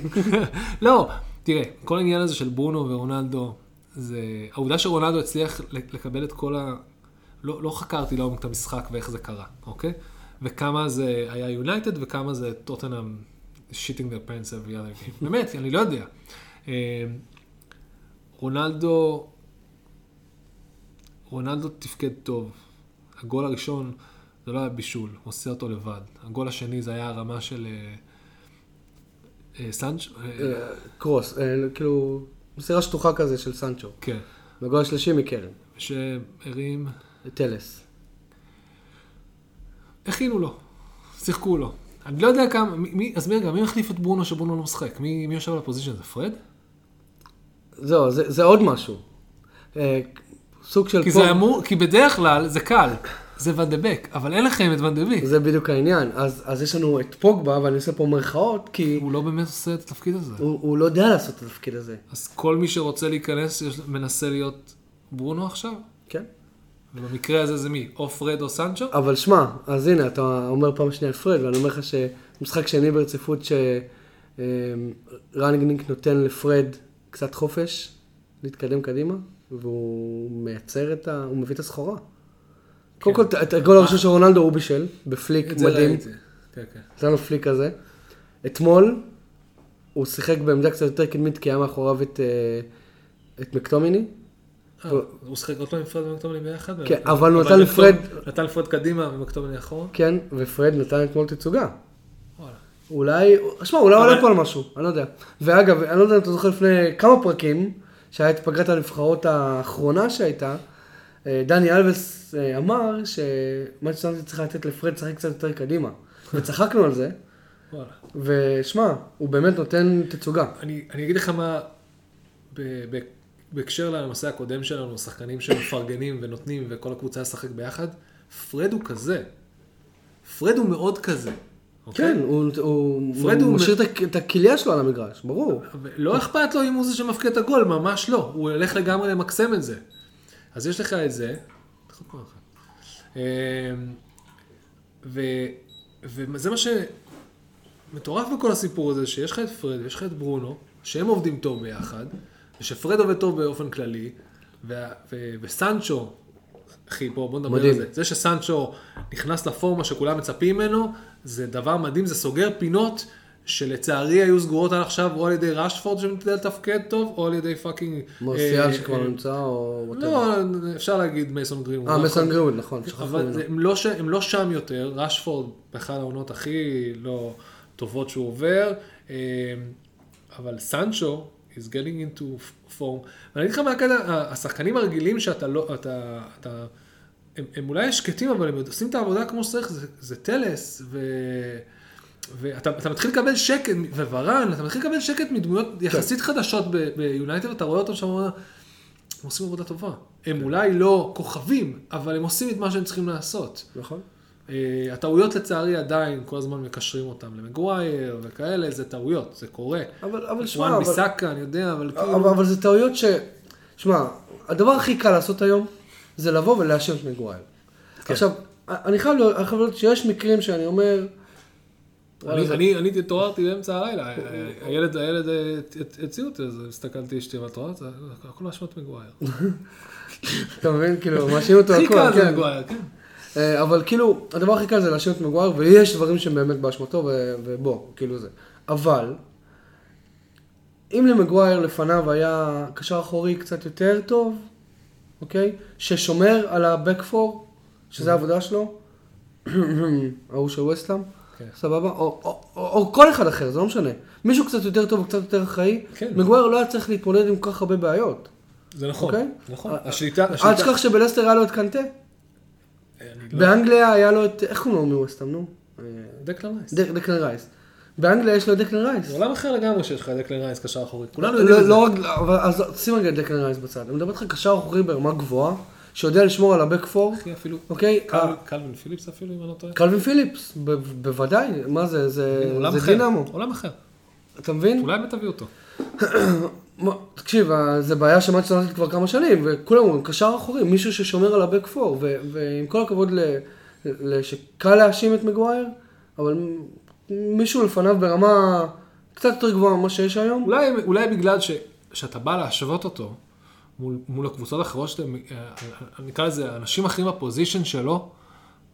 לא, תראה, כל העניין הזה של ברונו ורונלדו, זה, העובדה שרונלדו הצליח לקבל את כל ה... לא חקרתי לעומק את המשחק ואיך זה קרה, אוקיי? וכמה זה היה יונייטד וכמה זה טוטנהאם shitting their pants every other game. באמת, אני לא יודע. רונלדו תפקד טוב. הגול הראשון זה לא היה בישול, הוא עושה אותו לבד. הגול השני זה היה הרמה של סנצ'ו? קרוס, כאילו... מסירה שטוחה כזה של סנצ'ו. כן. בגול השלישי מקרן. שהרים... טלס. הכינו לו. שיחקו לו. אני לא יודע כמה... אז מרגע, מי מחליף את ברונו שברונו לא משחק? מי יושב על הפוזישן? זה פרד? זהו, זה עוד משהו. סוג של... כי בדרך כלל זה קל. זה ונדבק, אבל אין לכם את ונדבק. זה בדיוק העניין. אז יש לנו את פוגבה, ואני עושה פה מרכאות, כי... הוא לא באמת עושה את התפקיד הזה. הוא לא יודע לעשות את התפקיד הזה. אז כל מי שרוצה להיכנס, מנסה להיות ברונו עכשיו? כן. ובמקרה הזה זה מי? או פרד או סנצ'ו? אבל שמה, אז הנה, אתה אומר פעם שנייה פרד, ואני אומר לך שמשחק שני ברציפות שרנגניק נותן לפרד קצת חופש, להתקדם קדימה, והוא מייצר את ה... הוא מביא את הסחורה. קודם כל, את הגול הראשון של רונלדו הוא בישל, בפליק מדהים. זה היה פליק כזה. אתמול הוא שיחק בעמדה קצת יותר קדמית, כי היה מאחוריו את מקטומיני. הוא שיחק אותו עם פרד ומקטומיני ביחד? כן, אבל הוא נתן לפרד... נתן לפרד קדימה ומקטומיני אחורה? כן, ופרד נתן אתמול תצוגה. אולי... שמע, אולי עולה פה על משהו, אני לא יודע. ואגב, אני לא יודע אם אתה זוכר לפני כמה פרקים, שהיה את פגרת הנבחרות האחרונה שהייתה, דני אלבס אמר שמנצ'סטר יונייטד צריכה לתת לפרד שחק קצת יותר קדימה. וצחקנו על זה. ושמע, הוא באמת נותן תצוגה. אני אגיד לך מה, בהקשר לנושא הקודם שלנו, שחקנים שמפרגנים ונותנים וכל הקבוצה לשחק ביחד, פרד הוא כזה. פרד הוא מאוד כזה. כן, הוא משאיר את הכליה שלו על המגרש, ברור. לא אכפת לו אם הוא זה שמפקיע את הגול, ממש לא. הוא הולך לגמרי למקסם את זה. אז יש לך את זה, תחכו אחת. וזה מה שמטורף בכל הסיפור הזה, שיש לך את פרד ויש לך את ברונו, שהם עובדים טוב ביחד, ושפרד עובד טוב באופן כללי, וסנצ'ו, אחי, בוא נדבר על זה. זה שסנצ'ו נכנס לפורמה שכולם מצפים ממנו, זה דבר מדהים, זה סוגר פינות, שלצערי היו סגורות על עכשיו, או על ידי רשפורד שמתדל תפקד טוב, או על ידי פאקינג... מוסיאל שכבר נמצא, או... לא, אפשר להגיד מייסון גרינווד. מייסון גרינווד, נכון. אבל הם לא שם יותר, רשפורד באחד העונות הכי לא טובות שהוא עובר, אבל סנצ'ו is getting into form. ואני אגיד לך מה, השחקנים הרגילים שאתה לא... הם אולי שקטים, אבל הם עושים את העבודה כמו שצריך, זה טלס, ואתה מתחיל לקבל שקט, וברן, אתה מתחיל לקבל שקט מדמויות יחסית חדשות ביונייטד, ואתה רואה אותם שם, הם עושים עבודה טובה. הם אולי לא כוכבים, אבל הם עושים את מה שהם צריכים לעשות. נכון. הטעויות לצערי עדיין, כל הזמן מקשרים אותם למגווייר וכאלה, זה טעויות, זה קורה. אבל שמה, וואן ביסאקה, אני יודע, אבל כאילו... אבל זה טעויות ש... שמה, הדבר הכי קל לעשות היום, זה לבוא ולהאשים את מגווייר. עכשיו, אני חייב להיות שיש מקרים שאני אומר... אני תתעוררתי באמצע הלילה, הילד הציעו אותי, אז הסתכלתי אשתי על תורה, זה הכל משמעות מגווייר. אתה מבין? כאילו, משאירו אותו הכל. הכי קל זה מגווייר, כן. אבל כאילו, הדבר הכי קל זה להשאיר את מגואר, ויש דברים שהם באמת באשמתו, ובוא, כאילו זה. אבל, אם למגואר לפניו היה קשר אחורי קצת יותר טוב, אוקיי? ששומר על הבקפור, שזה העבודה שלו, ההוא של ווסטלם, סבבה? או כל אחד אחר, זה לא משנה. מישהו קצת יותר טוב וקצת יותר אחראי, מגואר לא היה צריך להתמודד עם כל כך הרבה בעיות. זה נכון, נכון. עד שכך שבלסטר היה לו את קנטה. באנגליה היה לו את... איך הוא לא מווסטלם, נו? דקלן רייס. דקלן רייס. באנגליה יש לו דקלן רייס. זה עולם אחר לגמרי שיש לך דקלן רייס קשר אחורי. כולנו יודעים את זה. אז שים רגע את דקלן רייס בצד. אני מדבר לך קשר אחורי ברמה גבוהה, שיודע לשמור על הבקפור. אחי אפילו, קלווין פיליפס אפילו, אם אני לא טועה. קלווין פיליפס, בוודאי. מה זה? זה דינמו. עולם אחר. אתה מבין? אולי אם תביא אותו. תקשיב, זה בעיה שמאצ'סטר יונייטד כבר כמה שנים, וכולם אומרים, קשר אחורי, מישהו ששומר על הבקפור, ועם כל הכבוד שקל להאשים את מגווייר, אבל מישהו לפניו ברמה קצת יותר גבוהה ממה שיש היום. אולי בגלל שאתה בא להשוות אותו מול הקבוצות האחרות, נקרא לזה, אנשים אחרים בפוזישן שלו,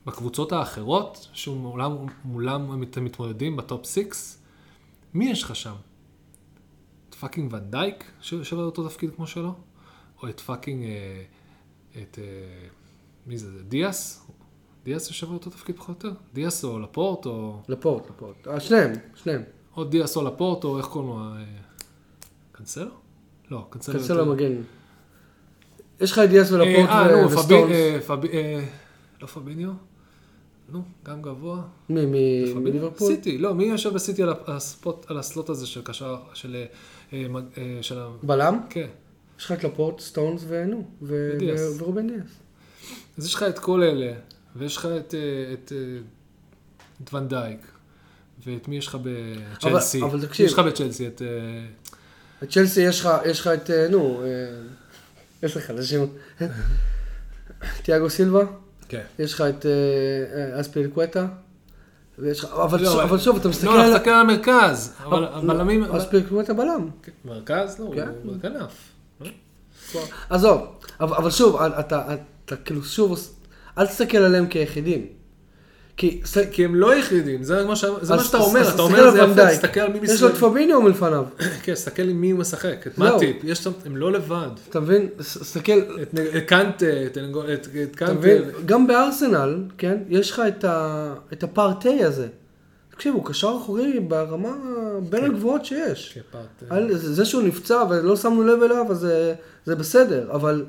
בקבוצות האחרות, שמולם אתם מתמודדים בטופ 6, מי יש לך שם? את פאקינג ון דייק, שיושב על אותו תפקיד כמו שלו, או את פאקינג, מי זה? דיאס? דיאס יושב על אותו תפקיד פחות או יותר? דיאס או לפורט או... לפורט. שניהם. או דיאס או לפורט או איך קוראים לו? קנסלו? לא, קנסלו מגן. יש לך את דיאס ולפורט וסטונס. לא פאביניו? נו, גם גבוה. מי? מליברפול? סיטי, לא, מי יושב בסיטי על הסלוט הזה של קשר, של... בלם? כן. יש לך את לפורט, סטונס ונו, ורובן דיאס. אז יש לך את כל אלה, ויש לך את ון דייק, ואת מי יש לך בצ'לסי. אבל תקשיב. יש לך בצ'לסי, את... בצ'לסי יש לך את, נו, יש לך אנשים. תיאגו סילבה? יש לך את אספיליקווטה, אבל שוב, אתה מסתכל על... לא, אתה כאן מרכז, אבל בלמים... אספיליקווטה בלם. מרכז? לא, הוא כנף. עזוב, אבל שוב, אתה כאילו שוב, אל תסתכל עליהם כיחידים. כי הם לא יחידים, זה מה שאתה אומר, אתה אומר זה יפה, תסתכל על מי מסתכל. יש לו את פאביניו מלפניו. כן, תסתכל עם מי הוא משחק, את מאטיפ, הם לא לבד. אתה מבין, תסתכל... את קנטה, את קנטה. גם בארסנל, כן, יש לך את הפרטי הזה. תקשיב, הוא קשר אחורי ברמה בין הגבוהות שיש. זה שהוא נפצע ולא שמנו לב אליו, אז זה בסדר, אבל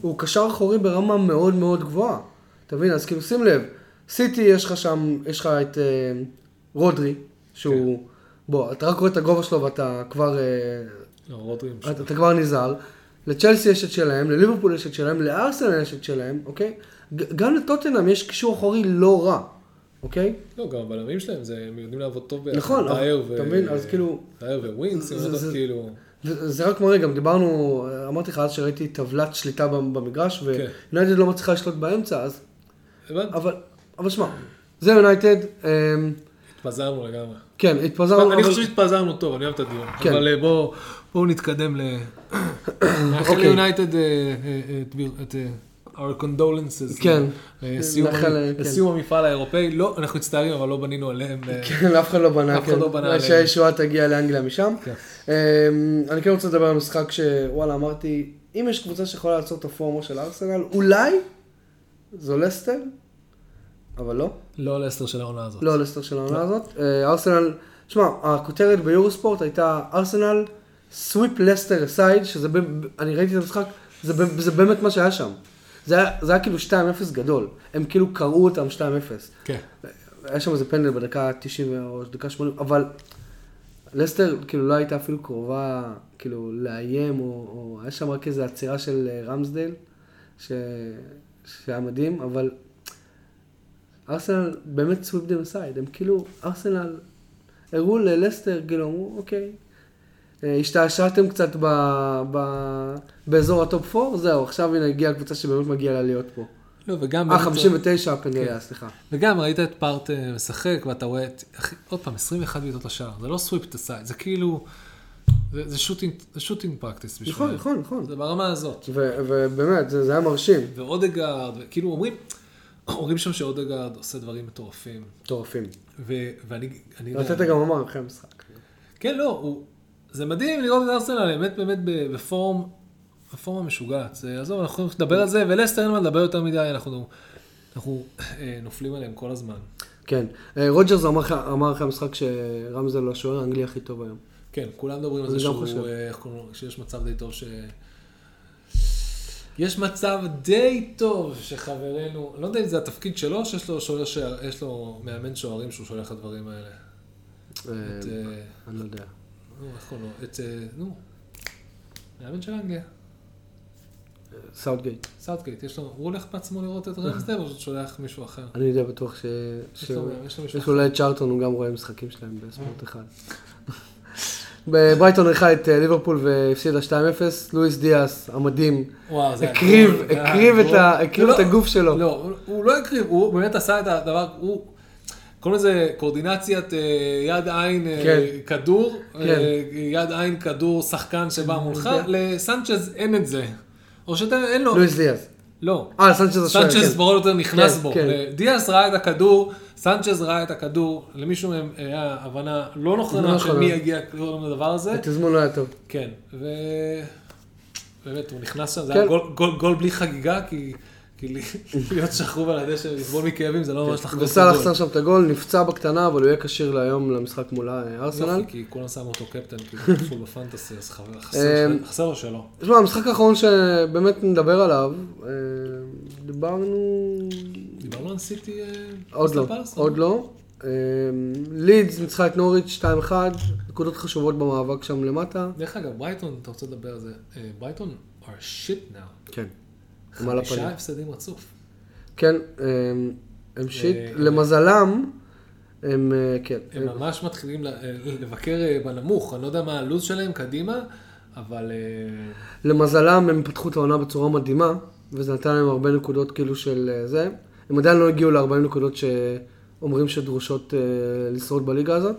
הוא קשר אחורי ברמה מאוד מאוד גבוהה. אתה מבין, אז כאילו שים לב. סיטי יש לך שם, יש לך את רודרי, שהוא, בוא, אתה רק רואה את הגובה שלו ואתה כבר, אתה כבר נזהר, לצ'לסי יש את שלהם, לליברפול יש את שלהם, לארסנל יש את שלהם, אוקיי? גם לטוטנהאם יש קישור אחורי לא רע, אוקיי? לא, גם הבלמים שלהם, הם יודעים לעבוד טוב ביחד, נכון, אתה מבין, אז כאילו, דייר ווינס, זה רק מראה, גם דיברנו, אמרתי לך אז שראיתי טבלת שליטה במגרש, ויונייטד לא מצליחה לשלוט באמצע, אז, אבל שמע, זה יונייטד. התפזרנו לגמרי. כן, התפזרנו. אני חושב שהתפזרנו טוב, אני אוהב את הדיון. אבל בואו נתקדם ל... נאחל ליונייטד את our condolences. כן. לסיום המפעל האירופאי. לא, אנחנו הצטערים, אבל לא בנינו עליהם. כן, אף אחד לא בנה. אף אחד לא בנה עליהם. שהישועה תגיע לאנגליה משם. אני כן רוצה לדבר על משחק שוואלה, אמרתי, אם יש קבוצה שיכולה לעצור את הפורמה של ארסנל, אולי זו לסטר. אבל לא. לא לסטר של העונה הזאת. לא לסטר של העונה הזאת. ארסנל, שמע, הכותרת ביורוספורט הייתה ארסנל, סוויפ לסטר סייד, שזה, אני ראיתי את המשחק, זה באמת מה שהיה שם. זה היה כאילו 2-0 גדול. הם כאילו קראו אותם 2-0. כן. היה שם איזה פנדל בדקה 90 או דקה 80, אבל לסטר כאילו לא הייתה אפילו קרובה, כאילו לאיים, או היה שם רק איזו עצירה של רמסדייל, שהיה מדהים, אבל... ארסנל באמת סוויפ דם סייד, הם כאילו, ארסנל הראו ללסטר, כאילו אמרו, אוקיי, השתעשעתם קצת באזור הטופ 4, זהו, עכשיו הנה הגיעה הקבוצה שבאמת מגיעה לה להיות פה. לא, וגם... 59 הפנדליה, סליחה. וגם ראית את פארט משחק, ואתה רואה את, עוד פעם, 21 בעיטות לשער, זה לא סוויפ דם סייד, זה כאילו, זה שוטינג פרקטיס בשביל. נכון. זה ברמה הזאת. ובאמת, זה היה מרשים. ואודגארד, כאילו אומרים... אומרים שם שאודגרד עושה דברים מטורפים. מטורפים. ואני... נתת גם אומר אחרי המשחק. כן, לא, זה מדהים לראות את ארסנל, באמת בפורמה המשוגעת. עזוב, אנחנו יכולים לדבר על זה, ולסטר אין מה לדבר יותר מדי, אנחנו נופלים עליהם כל הזמן. כן, רוג'רס אמר אחרי המשחק שרמזל הוא השוער האנגלי הכי טוב היום. כן, כולם מדברים על זה שיש מצב די טוב ש... יש מצב די טוב שחברנו, אני לא יודע אם זה התפקיד שלו, שיש לו מאמן שוערים שהוא שולח את הדברים האלה. אני לא יודע. מאמן של אנגליה. סאוטגייט. סאוטגייט, יש לו, הוא הולך בעצמו לראות את רמסדל או שולח מישהו אחר? אני יודע בטוח ש... יש אולי את צ'ארלטון, הוא גם רואה משחקים שלהם בספורט אחד. בברייטון עריכה את ליברפול והפסידה 2-0, לואיס דיאס, המדהים, הקריב את הגוף שלו. לא, הוא לא הקריב, הוא באמת עשה את הדבר, הוא קוראים לזה קורדינציית יד עין כדור שחקן שבא מולך, לסנצ'ז אין את זה, או שאתה אין לו. לואיס דיאס. לא. סנצ'ז ברור יותר נכנס בו. דיאס ראה את הכדור, סנצ'ז ראה את הכדור, למישהו מהם היה הבנה לא נכונה שמי יגיע כדור לדבר הזה. התזמון לא היה טוב. כן, ובאמת הוא נכנס שם, זה היה גול בלי חגיגה, כי להיות שחרוב על הדשא ולסבול מכאבים זה לא ממש לחגוג את הגול. וסלח שם שם את הגול, נפצע בקטנה, אבל הוא יהיה כשיר להיום למשחק מול ארסנל. יופי, כי כולם שמו אותו קפטן, כי הוא כפול בפנטסי, אז חסר או שלא. תשמע, המשחק האחרון שבאמת נדבר עליו, דיברנו על סיטי... עוד לא. לידס ניצחה את נוריץ' 2-1, נקודות חשובות במאבק שם למטה. דרך אגב, ברייטון, אתה רוצה לדבר על זה, ברייטון are shit now. כן. 5 הפסדים רצוף. כן, הם שיט, למזלם, הם כן. הם ממש מתחילים לבקר בנמוך, אני לא יודע מה הלוז שלהם קדימה, אבל... למזלם הם פתחו את העונה בצורה מדהימה, וזה נתן להם הרבה נקודות כאילו של זה. הם עדיין לא הגיעו ל-40 נקודות שאומרים שדרושות לשרוד בליגה הזאת.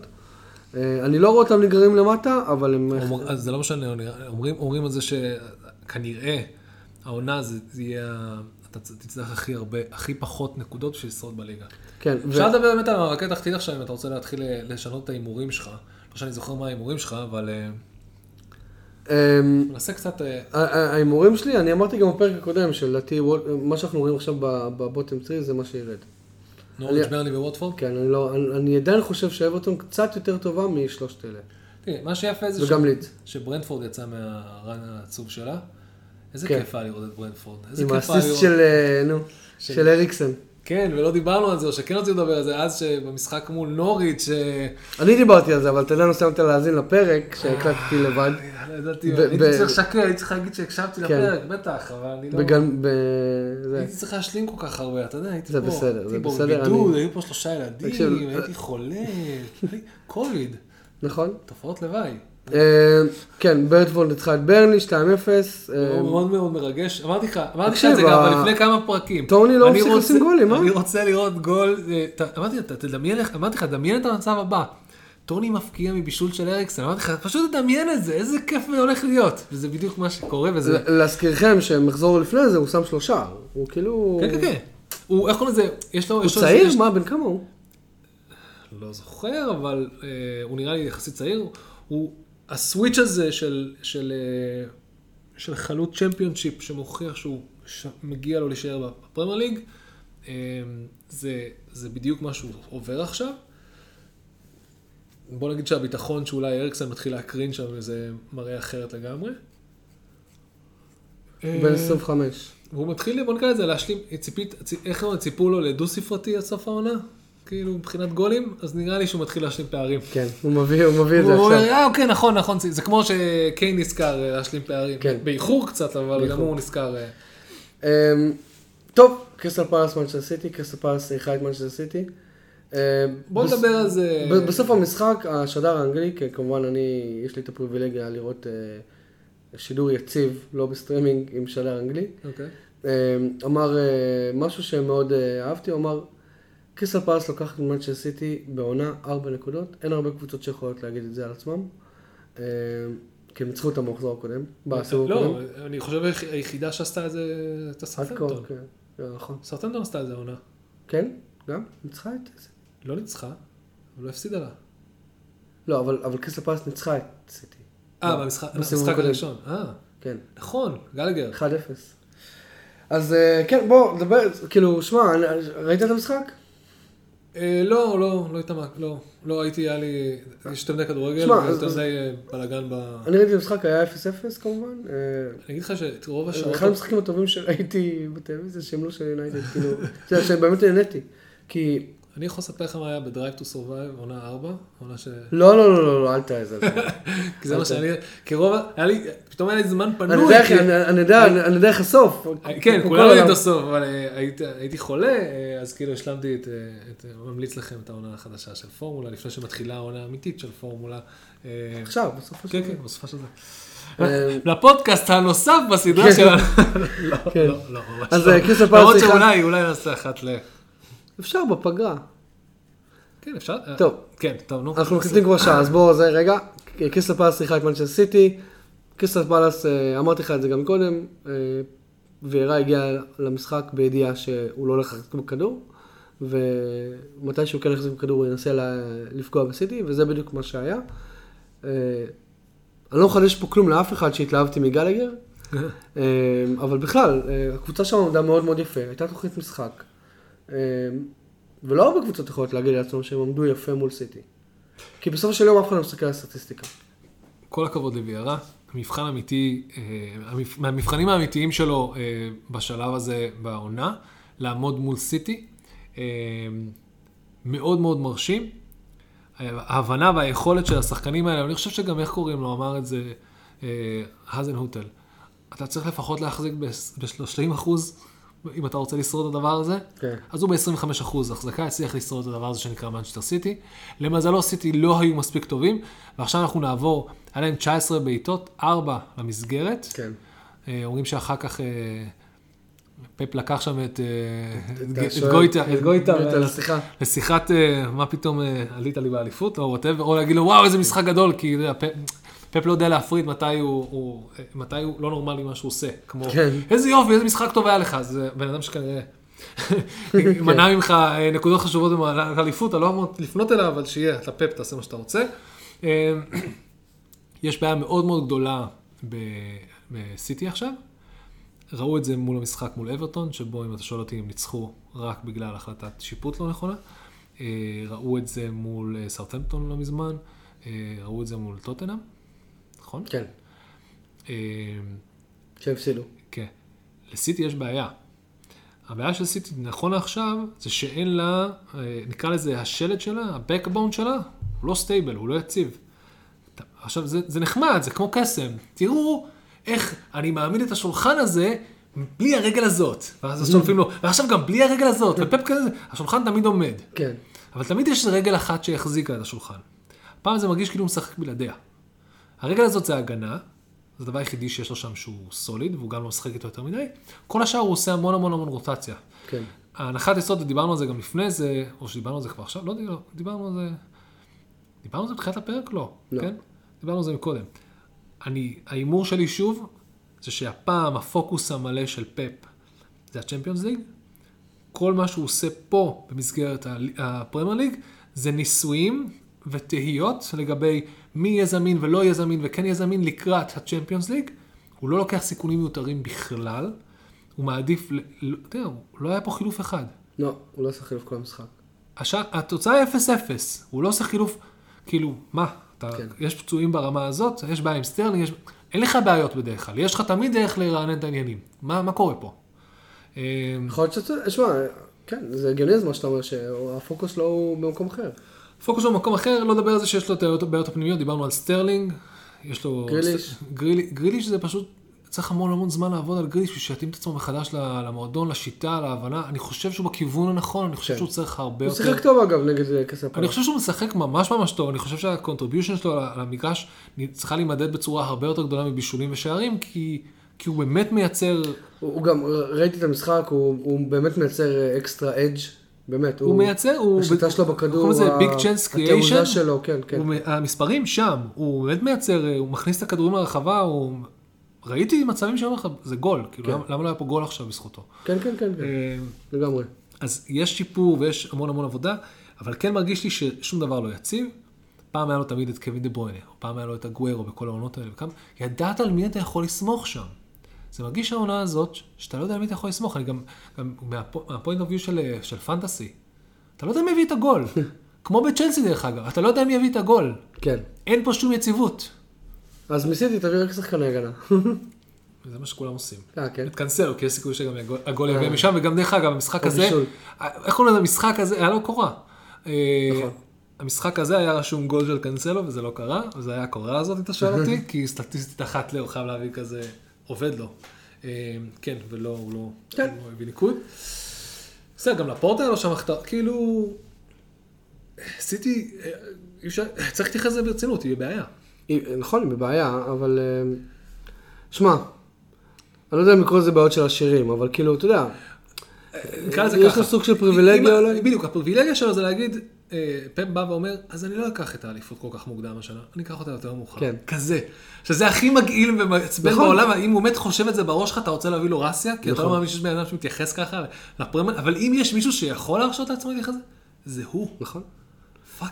אני לא רואה אותם נגררים למטה, אבל הם... אז זה לא משנה, אומרים על זה שכנראה, העונה זה יהיה, אתה תצטרך הכי פחות נקודות בשביל לשרוד בליגה. כן. אפשר לדבר באמת על המאבק התחתית עכשיו, אם אתה רוצה להתחיל לשנות את ההימורים שלך. לא שאני זוכר מה ההימורים שלך, אבל... נעשה קצת... ההימורים שלי, אני אמרתי גם בפרק הקודם, שלדעתי, מה שאנחנו רואים עכשיו בבוטם 3 זה מה שירד. נוריץ' ברנלי בווטפורד? כן, אני עדיין חושב שאברטון קצת יותר טובה משלושת אלה. תראה, מה שיפה זה שברנטפורד יצא מהרן העצוב שלה. איזה כיף היה לראות את ברנטפורד. עם האסיסט של אריקסן. כן, ולא דיברנו על זה, או שכן רוצים לדבר על זה, אז שבמשחק מול נוריץ' אני דיברתי על זה, אבל אתה יודע, סיימת להאזין לפרק, שהקלטתי לבד. אני ידעתי, הייתי צריך לשקר, הייתי צריך להגיד שהקשבתי לפרק, בטח, אבל אני לא... הייתי צריך להשלים כל כך הרבה, אתה יודע, הייתי פה בידוד, היו פה 3 ילדים, הייתי חולה, קוביד. נכון. תופעות לוואי. כן, ברנטפורד ניצחה את ברנלי, 2-0. מאוד מאוד מרגש. אמרתי שזה גם לפני כמה פרקים. טוני לא מפסיק לשים גולים, אה? אני רוצה לראות גול. אמרתי לך, דמיין את המצב הבא. טוני מפקיע מבישול של אריקסן. אמרתי לך, פשוט תדמיין את זה, איזה כיף הולך להיות. וזה בדיוק מה שקורה. להזכירכם שמחזור לפני זה, הוא שם 3. הוא כאילו... כן. הוא, איך קוראים לזה? הוא צעיר? מה, בן כמה הוא? לא זוכר, אבל הוא נראה לי יחסית צעיר. הוא הסוויץ' הזה של חלוץ צ'מפיונשיפ שמוכיח שהוא מגיע לו להישאר בפרמייר ליג, זה בדיוק מה שהוא עובר עכשיו. בוא נגיד שהביטחון שאולי אריקסן מתחיל להקרין שם, זה מראה אחרת לגמרי. בן 25. והוא מתחיל, בוא נקרא את זה, להשלים, איך הם ציפו לו לדו ספרתי עד סוף העונה? כאילו, מבחינת גולים, אז נראה לי שהוא מתחיל להשלים פערים. כן, הוא מביא את זה עכשיו. הוא אומר, אוקיי, נכון, זה כמו שקיין נזכר להשלים פערים. כן. באיחור קצת, אבל גם הוא נזכר. טוב, קריסטל פלאס מנצ'סטר סיטי, קריסטל פלאס אירחה את מנצ'סטר סיטי. בוא נדבר על זה. בסוף המשחק, השדר האנגלי, כמובן יש לי את הפריבילגיה לראות שידור יציב, לא בסטרימינג, עם שדר אנגלי. אמר משהו שמאוד אהבתי, אמר, קריסטל פלאס לוקחת את מנצ'סטר סיטי בעונה 4 נקודות, אין הרבה קבוצות שיכולות להגיד את זה על עצמם, כי הם ניצחו את המחזור הקודם, בסיבוב הקודם. לא, אני חושב היחידה שעשתה את זה, את הסרטנטון. נכון. סרטנטון עשתה את זה עונה. כן? גם? ניצחה את זה? לא ניצחה, אבל לא הפסידה לה. לא, אבל קריסטל פלאס ניצחה את סיטי. במשחק הראשון. כן. נכון, גלגר. 1-0. אז כן, בוא, דבר, כאילו, שמע, ראית את המשחק? לא, לא, לא התאמק, לא. לא הייתי, היה לי, שתי מדי כדורגל, ואתה מדי בלגן ב... אני ראיתי במשחק, היה 0-0 כמובן. אני אגיד לך שרוב השעות... אחד המשחקים הטובים שראיתי בטלוויזיה, שהם לא שיונייטד, כאילו, שבאמת נהניתי, כי... אני יכול לספר לך מה היה ב-Drive to Survive, עונה 4, עונה ש... לא, לא, לא, לא, אל תעזר. כי זה מה שאני... כי רוב... פתאום היה לי זמן פנוי. אני יודע איך הסוף. כן, כולנו יודעים את הסוף, אבל הייתי חולה, אז כאילו השלמתי את... ממליץ לכם את העונה החדשה של פורמולה, לפני שמתחילה העונה האמיתית של פורמולה. עכשיו, בסופה של זה. כן, כן, בסופה של זה. לפודקאסט הנוסף בסדרה שלנו. לא, לא, לא, ממש לא. אז קריסטל פלאס אפשר בפגרה. כן, אפשר. טוב. כן, טוב, נו. אנחנו מחליטים כבר שעה, אז בואו, זה רגע. קריסטל פלאס צריכה את מנצ'סטר סיטי. קריסטל פלאס, אמרתי לך את זה גם קודם, וירה הגיע למשחק בידיעה שהוא לא הולך לחזק בכדור, ומתי שהוא כן לחזק בכדור הוא ינסה לפגוע בסיטי, וזה בדיוק מה שהיה. אני לא מחדש פה כלום לאף אחד שהתלהבתי מגלגר, אבל בכלל, הקבוצה שם עמדה מאוד מאוד יפה, הייתה תוכנית משחק. ולא הרבה קבוצות יכולות להגיד לעצמם שהם עמדו יפה מול סיטי, כי בסופו של יום אף אחד לא מסתכל על הסטטיסטיקה. כל הכבוד לויארה, המבחן האמיתי, המבחנים האמיתיים שלו בשלב הזה בעונה, לעמוד מול סיטי, מאוד מאוד מרשים. ההבנה והיכולת של השחקנים האלה, אני חושב שגם איך קוראים לו, אמר את זה האזן הוטל, אתה צריך לפחות להחזיק ב-30%, אם אתה רוצה לשרוד את הדבר הזה, אז הוא ב-25% החזקה, הצליח לשרוד את הדבר הזה שנקרא מנצ'סטר סיטי. למזלו, סיטי לא היו מספיק טובים, ועכשיו אנחנו נעבור, היה להם 19 בעיטות, 4 למסגרת. כן. אומרים שאחר כך פפ לקח שם את גויטה, לשיחת מה פתאום עלית לי באליפות, או להגיד לו, וואו, איזה משחק גדול, כי פפ לא יודע להפריד מתי הוא לא נורמלי מה שהוא עושה. כמו, איזה יופי, איזה משחק טוב היה לך. זה בן אדם שכנראה מנע ממך נקודות חשובות במהלך אליפות, אתה לא אמור לפנות אליו, אבל שיהיה, אתה פפ, תעשה מה שאתה רוצה. יש בעיה מאוד מאוד גדולה בסיטי עכשיו. ראו את זה מול המשחק מול אברטון, שבו אם אתה שואל אותי אם ניצחו רק בגלל החלטת שיפוט לא נכונה. ראו את זה מול סאות'המפטון לא מזמן. ראו את זה מול טוטנהאם. נכון? כן. שהפסילו. כן. לסיטי יש בעיה. הבעיה של סיטי נכון עכשיו, זה שאין לה, נקרא לזה השלד שלה, הבקבון שלה, הוא לא סטייבל, הוא לא יציב. עכשיו זה נחמד, זה כמו קסם. תראו איך אני מעמיד את השולחן הזה בלי הרגל הזאת. ואז שולפים לו, ועכשיו גם בלי הרגל הזאת. ופפ כזה, השולחן תמיד עומד. כן. אבל תמיד יש רגל אחת שהחזיקה את השולחן. פעם זה מרגיש כאילו משחק בלעדיה. הרגל הזאת זה הגנה, זה הדבר היחידי שיש לו שם שהוא סוליד, והוא גם לא משחק איתו יותר מדי. כל השאר הוא עושה המון המון המון רוטציה. כן. ההנחת יסוד, ודיברנו על זה גם לפני זה, או שדיברנו על זה כבר עכשיו, לא דיברנו על זה... דיברנו על זה בתחילת הפרק? לא. לא. כן? דיברנו על זה מקודם. ההימור שלי שוב, זה שהפעם הפוקוס המלא של פפ, זה הצ'מפיונס ליג. כל מה שהוא עושה פה, במסגרת הפרמייר ליג, זה ניסויים ותהיות לגבי... מי יהיה זמין ולא יהיה זמין וכן יהיה זמין לקראת הצ'מפיונס ליג, הוא לא לוקח סיכונים מיותרים בכלל, הוא מעדיף, תראה, לא היה פה חילוף אחד. לא, הוא לא עושה חילוף כל המשחק. התוצאה היא 0-0, הוא לא עושה חילוף, כאילו, מה? יש פצועים ברמה הזאת, יש בעיה עם סטרלינג, אין לך בעיות בדרך כלל, יש לך תמיד דרך לרענן את העניינים. מה קורה פה? יכול להיות שאתה, שמע, כן, זה הגיוניזם מה שאתה אומר, שהפוקוס לא הוא במקום אחר. פוקוס במקום אחר, לא דבר על זה שיש לו את בעיות הפנימיות, דיברנו על סטרלינג, יש לו... גריליש. גריליש זה פשוט, צריך המון המון זמן לעבוד על גריליש, שיתאים את עצמו מחדש למועדון, לשיטה, להבנה, אני חושב שהוא בכיוון הנכון, אני חושב שהוא צריך הרבה יותר... הוא שיחק טוב אגב נגד קספר. אני חושב שהוא משחק ממש ממש טוב, אני חושב שהקונטריביושן שלו למגרש צריכה להימדד בצורה הרבה יותר גדולה מבישולים ושערים, כי הוא באמת מייצר... הוא גם, ראיתי את המשחק, הוא באמת מייצר אקסטרה אדג' באמת, הוא מייצר, הוא... השליטה שלו בכדור, התעודה שלו, כן, כן. המספרים שם, הוא באמת מייצר, הוא מכניס את הכדורים לרחבה, הוא... ראיתי מצבים שאומר לך, זה גול, כאילו, למה לא היה פה גול עכשיו בזכותו? כן, כן, כן, לגמרי. אז יש שיפור ויש המון המון עבודה, אבל כן מרגיש לי ששום דבר לא יציב. פעם היה לו תמיד את קווין דה ברוינה, או פעם היה לו את הגוארו בכל העונות האלה, וכמה ידעת על מי אתה יכול לסמוך שם. זה מרגיש העונה הזאת שאתה לא יודע על מי אתה יכול לסמוך. אני גם מהפוינט אוף ויו של פנטסי, אתה לא יודע מי הביא את הגול. כמו בצ'לסי דרך אגב, אתה לא יודע מי הביא את הגול. כן. אין פה שום יציבות. אז מסיתי, תביא רק שחקני הגנה. זה מה שכולם עושים. כן. התכנסלו, כי יש סיכוי שגם הגול יביא משם, וגם דרך אגב, המשחק הזה, איך קוראים לזה, המשחק הזה, היה לא קורה. נכון. המשחק הזה היה רשום גול של קנסלו, וזה לא קרה, וזה היה הקורה הזאת, אתה שואל אותי, כי סטטיסטית אחת לא חייב להביא כזה, עובד לו. כן, ולא, הוא לא הביא ניקוד. בסדר, גם לפורטה לא שם, כאילו, סיטי, צריך תיכנס לזה ברצינות, היא בבעיה. נכון, היא בבעיה, אבל... שמע, אני לא יודע אם לקרוא את זה בעוד של השירים, אבל כאילו, אתה יודע, יש לו סוג של פריבילגיה אולי? בדיוק, הפריבילגיה שלו זה להגיד, פאפ בא ואומר, אז אני לא אקח את האליפות כל כך מוקדם השנה, אני אקח אותה יותר מאוחר. כן. כזה. שזה הכי מגעיל ומצבן בעולם, אם הוא באמת חושב את זה בראש שלך, אתה רוצה להביא לו רסיה, כי אתה לא מאמין שיש בן אדם שמתייחס ככה, אבל אם יש מישהו שיכול להרשות לעצמו להתייחס, זה הוא. נכון.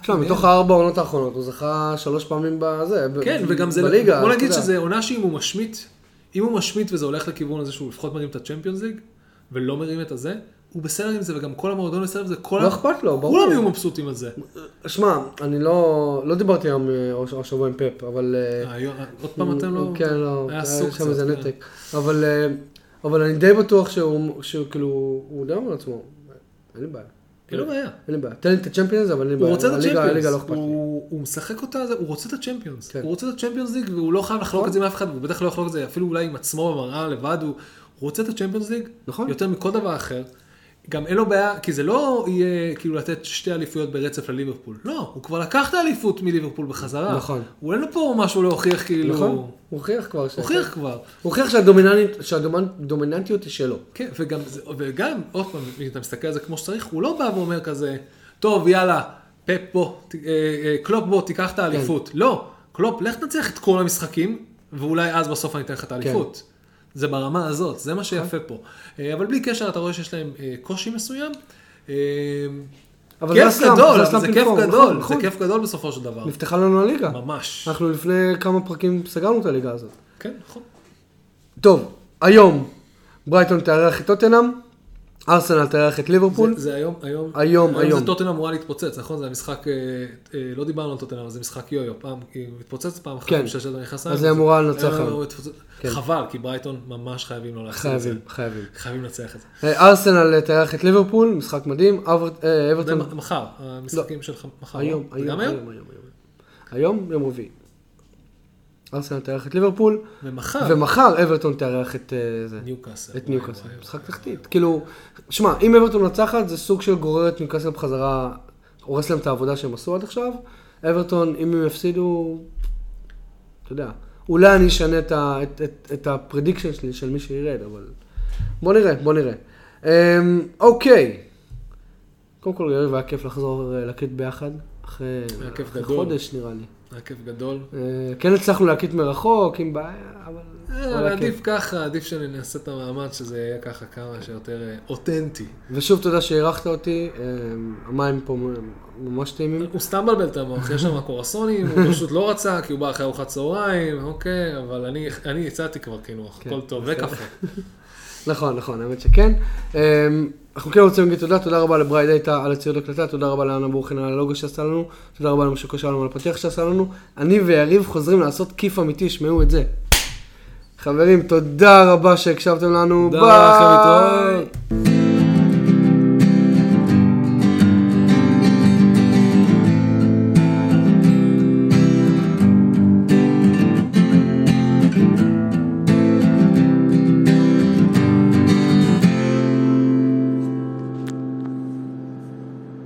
מתוך 4 עונות האחרונות, הוא זכה 3 פעמים בזה, בליגה. כן, וגם זה, בוא נגיד שזה עונה שאם הוא משמיט, אם הוא משמיט וזה הולך לכיוון הזה שהוא לפחות מרים את הצ'מפיונס ליג, ולא מרים את הזה, הוא בסדר עם זה, וגם כל המועדון בסדר עם זה, כל כולם יהיו מבסוטים על זה. שמע, אני לא דיברתי היום או שבוע עם פאפ, אבל... עוד פעם אתם לא... כן, לא, היה שם איזה נתק. אבל אני די בטוח שהוא כאילו, הוא די אמר לעצמו, אין לי בעיה. אין לי בעיה. תן לי את הצ'מפיונס, אבל אין לי בעיה. הוא רוצה את הצ'מפיונס. הוא משחק אותה, הוא רוצה את הצ'מפיונס. הוא רוצה את הצ'מפיונס ליג, והוא לא חייב לחלוק את זה עם אף אחד, הוא בטח לא יחלוק את זה, אפילו אולי עם עצמו במראה לבד, הוא רוצה את הצ'מפיונס ליג, יותר מכל דבר אחר. גם אין לו בעיה, כי זה לא יהיה כאילו לתת 2 אליפויות ברצף לליברפול. לא, הוא כבר לקח את האליפות מליברפול בחזרה. נכון. הוא אין לו פה משהו להוכיח כאילו... נכון, הוא הוכיח כבר. הוכיח כבר. הוכיח שהדומיננטיות היא שלו. כן, וגם, עוד פעם, אם אתה מסתכל על זה כמו שצריך, הוא לא בא ואומר כזה, טוב, יאללה, פאפ בוא, קלופ בוא, תיקח את האליפות. לא, קלופ, לך תנצח את כל המשחקים, ואולי אז בסוף אני אתן לך את האליפות. זה ברמה הזאת, זה מה שיפה פה. אבל בלי קשר, אתה רואה שיש להם קושי מסוים. כיף גדול, זה כיף גדול. זה כיף גדול בסופו של דבר. נפתחה לנו הליגה. ממש. אנחנו לפני כמה פרקים סגרנו את הליגה הזאת. כן, נכון. טוב, היום ברייטון תארח את טוטנהאם, ארסנל תארח את ליברפול. זה היום, היום. היום, היום. זה טוטנהאם אמורה להתפוצץ, נכון? זה המשחק, לא דיברנו על טוטנהאם, זה משחק יו-יו. פעם, היא מתפוצץ פעם אחת, ששת הנכנסה. אז היא אמורה לנצח. חבל, כי ברייטון ממש חייבים לא להצליח את זה. חייבים להצליח את זה. ארסנל תארח את ליברפול, משחק מדהים. אברטון... מחר, המשחקים של מחר. היום, היום, היום. היום, יום רביעי. ארסנל תארח את ליברפול. ומחר אברטון תארח את ניוקאסל. את ניוקאסל. משחק תחתית. כאילו, שמע, אם אברטון נצחת, זה סוג של גורר את ניוקאסל בחזרה, הורס להם את העבודה שהם עשו עד עכשיו. אברטון, אם הם יפסידו, אתה יודע. אולי אני אשנה את הפרדיקשן שלי של מי שירד, אבל בוא נראה, בוא נראה. אוקיי. קודם כל, יריב, היה כיף לחזור להקליט ביחד, אחרי חודש נראה לי. היה כיף גדול. כן הצלחנו להקליט מרחוק, אם בעיה, אבל... עדיף ככה, עדיף שאני אעשה את המאמץ, שזה יהיה ככה כמה שיותר אותנטי. ושוב, תודה שהערכת אותי, המים פה ממש טעימים. הוא סתם בלבל את המוח, יש שם הקורסונים, הוא פשוט לא רצה, כי הוא בא אחרי ארוחת צהריים, אוקיי, אבל אני הצעתי כבר כינוח, הכל טוב, וקפה. נכון, נכון, האמת שכן. אנחנו כן רוצים להגיד תודה, תודה רבה לברי דאטה על הציוד הקלטה, תודה רבה לאנה בורחן על הלוגו שעשה לנו, תודה רבה למשקו שלנו על הפתיח שעשה לנו, אני ויריב חוזרים לעשות כיף אמיתי, שמעו את זה. חברים, תודה רבה שהקשבתם לנו, ביי!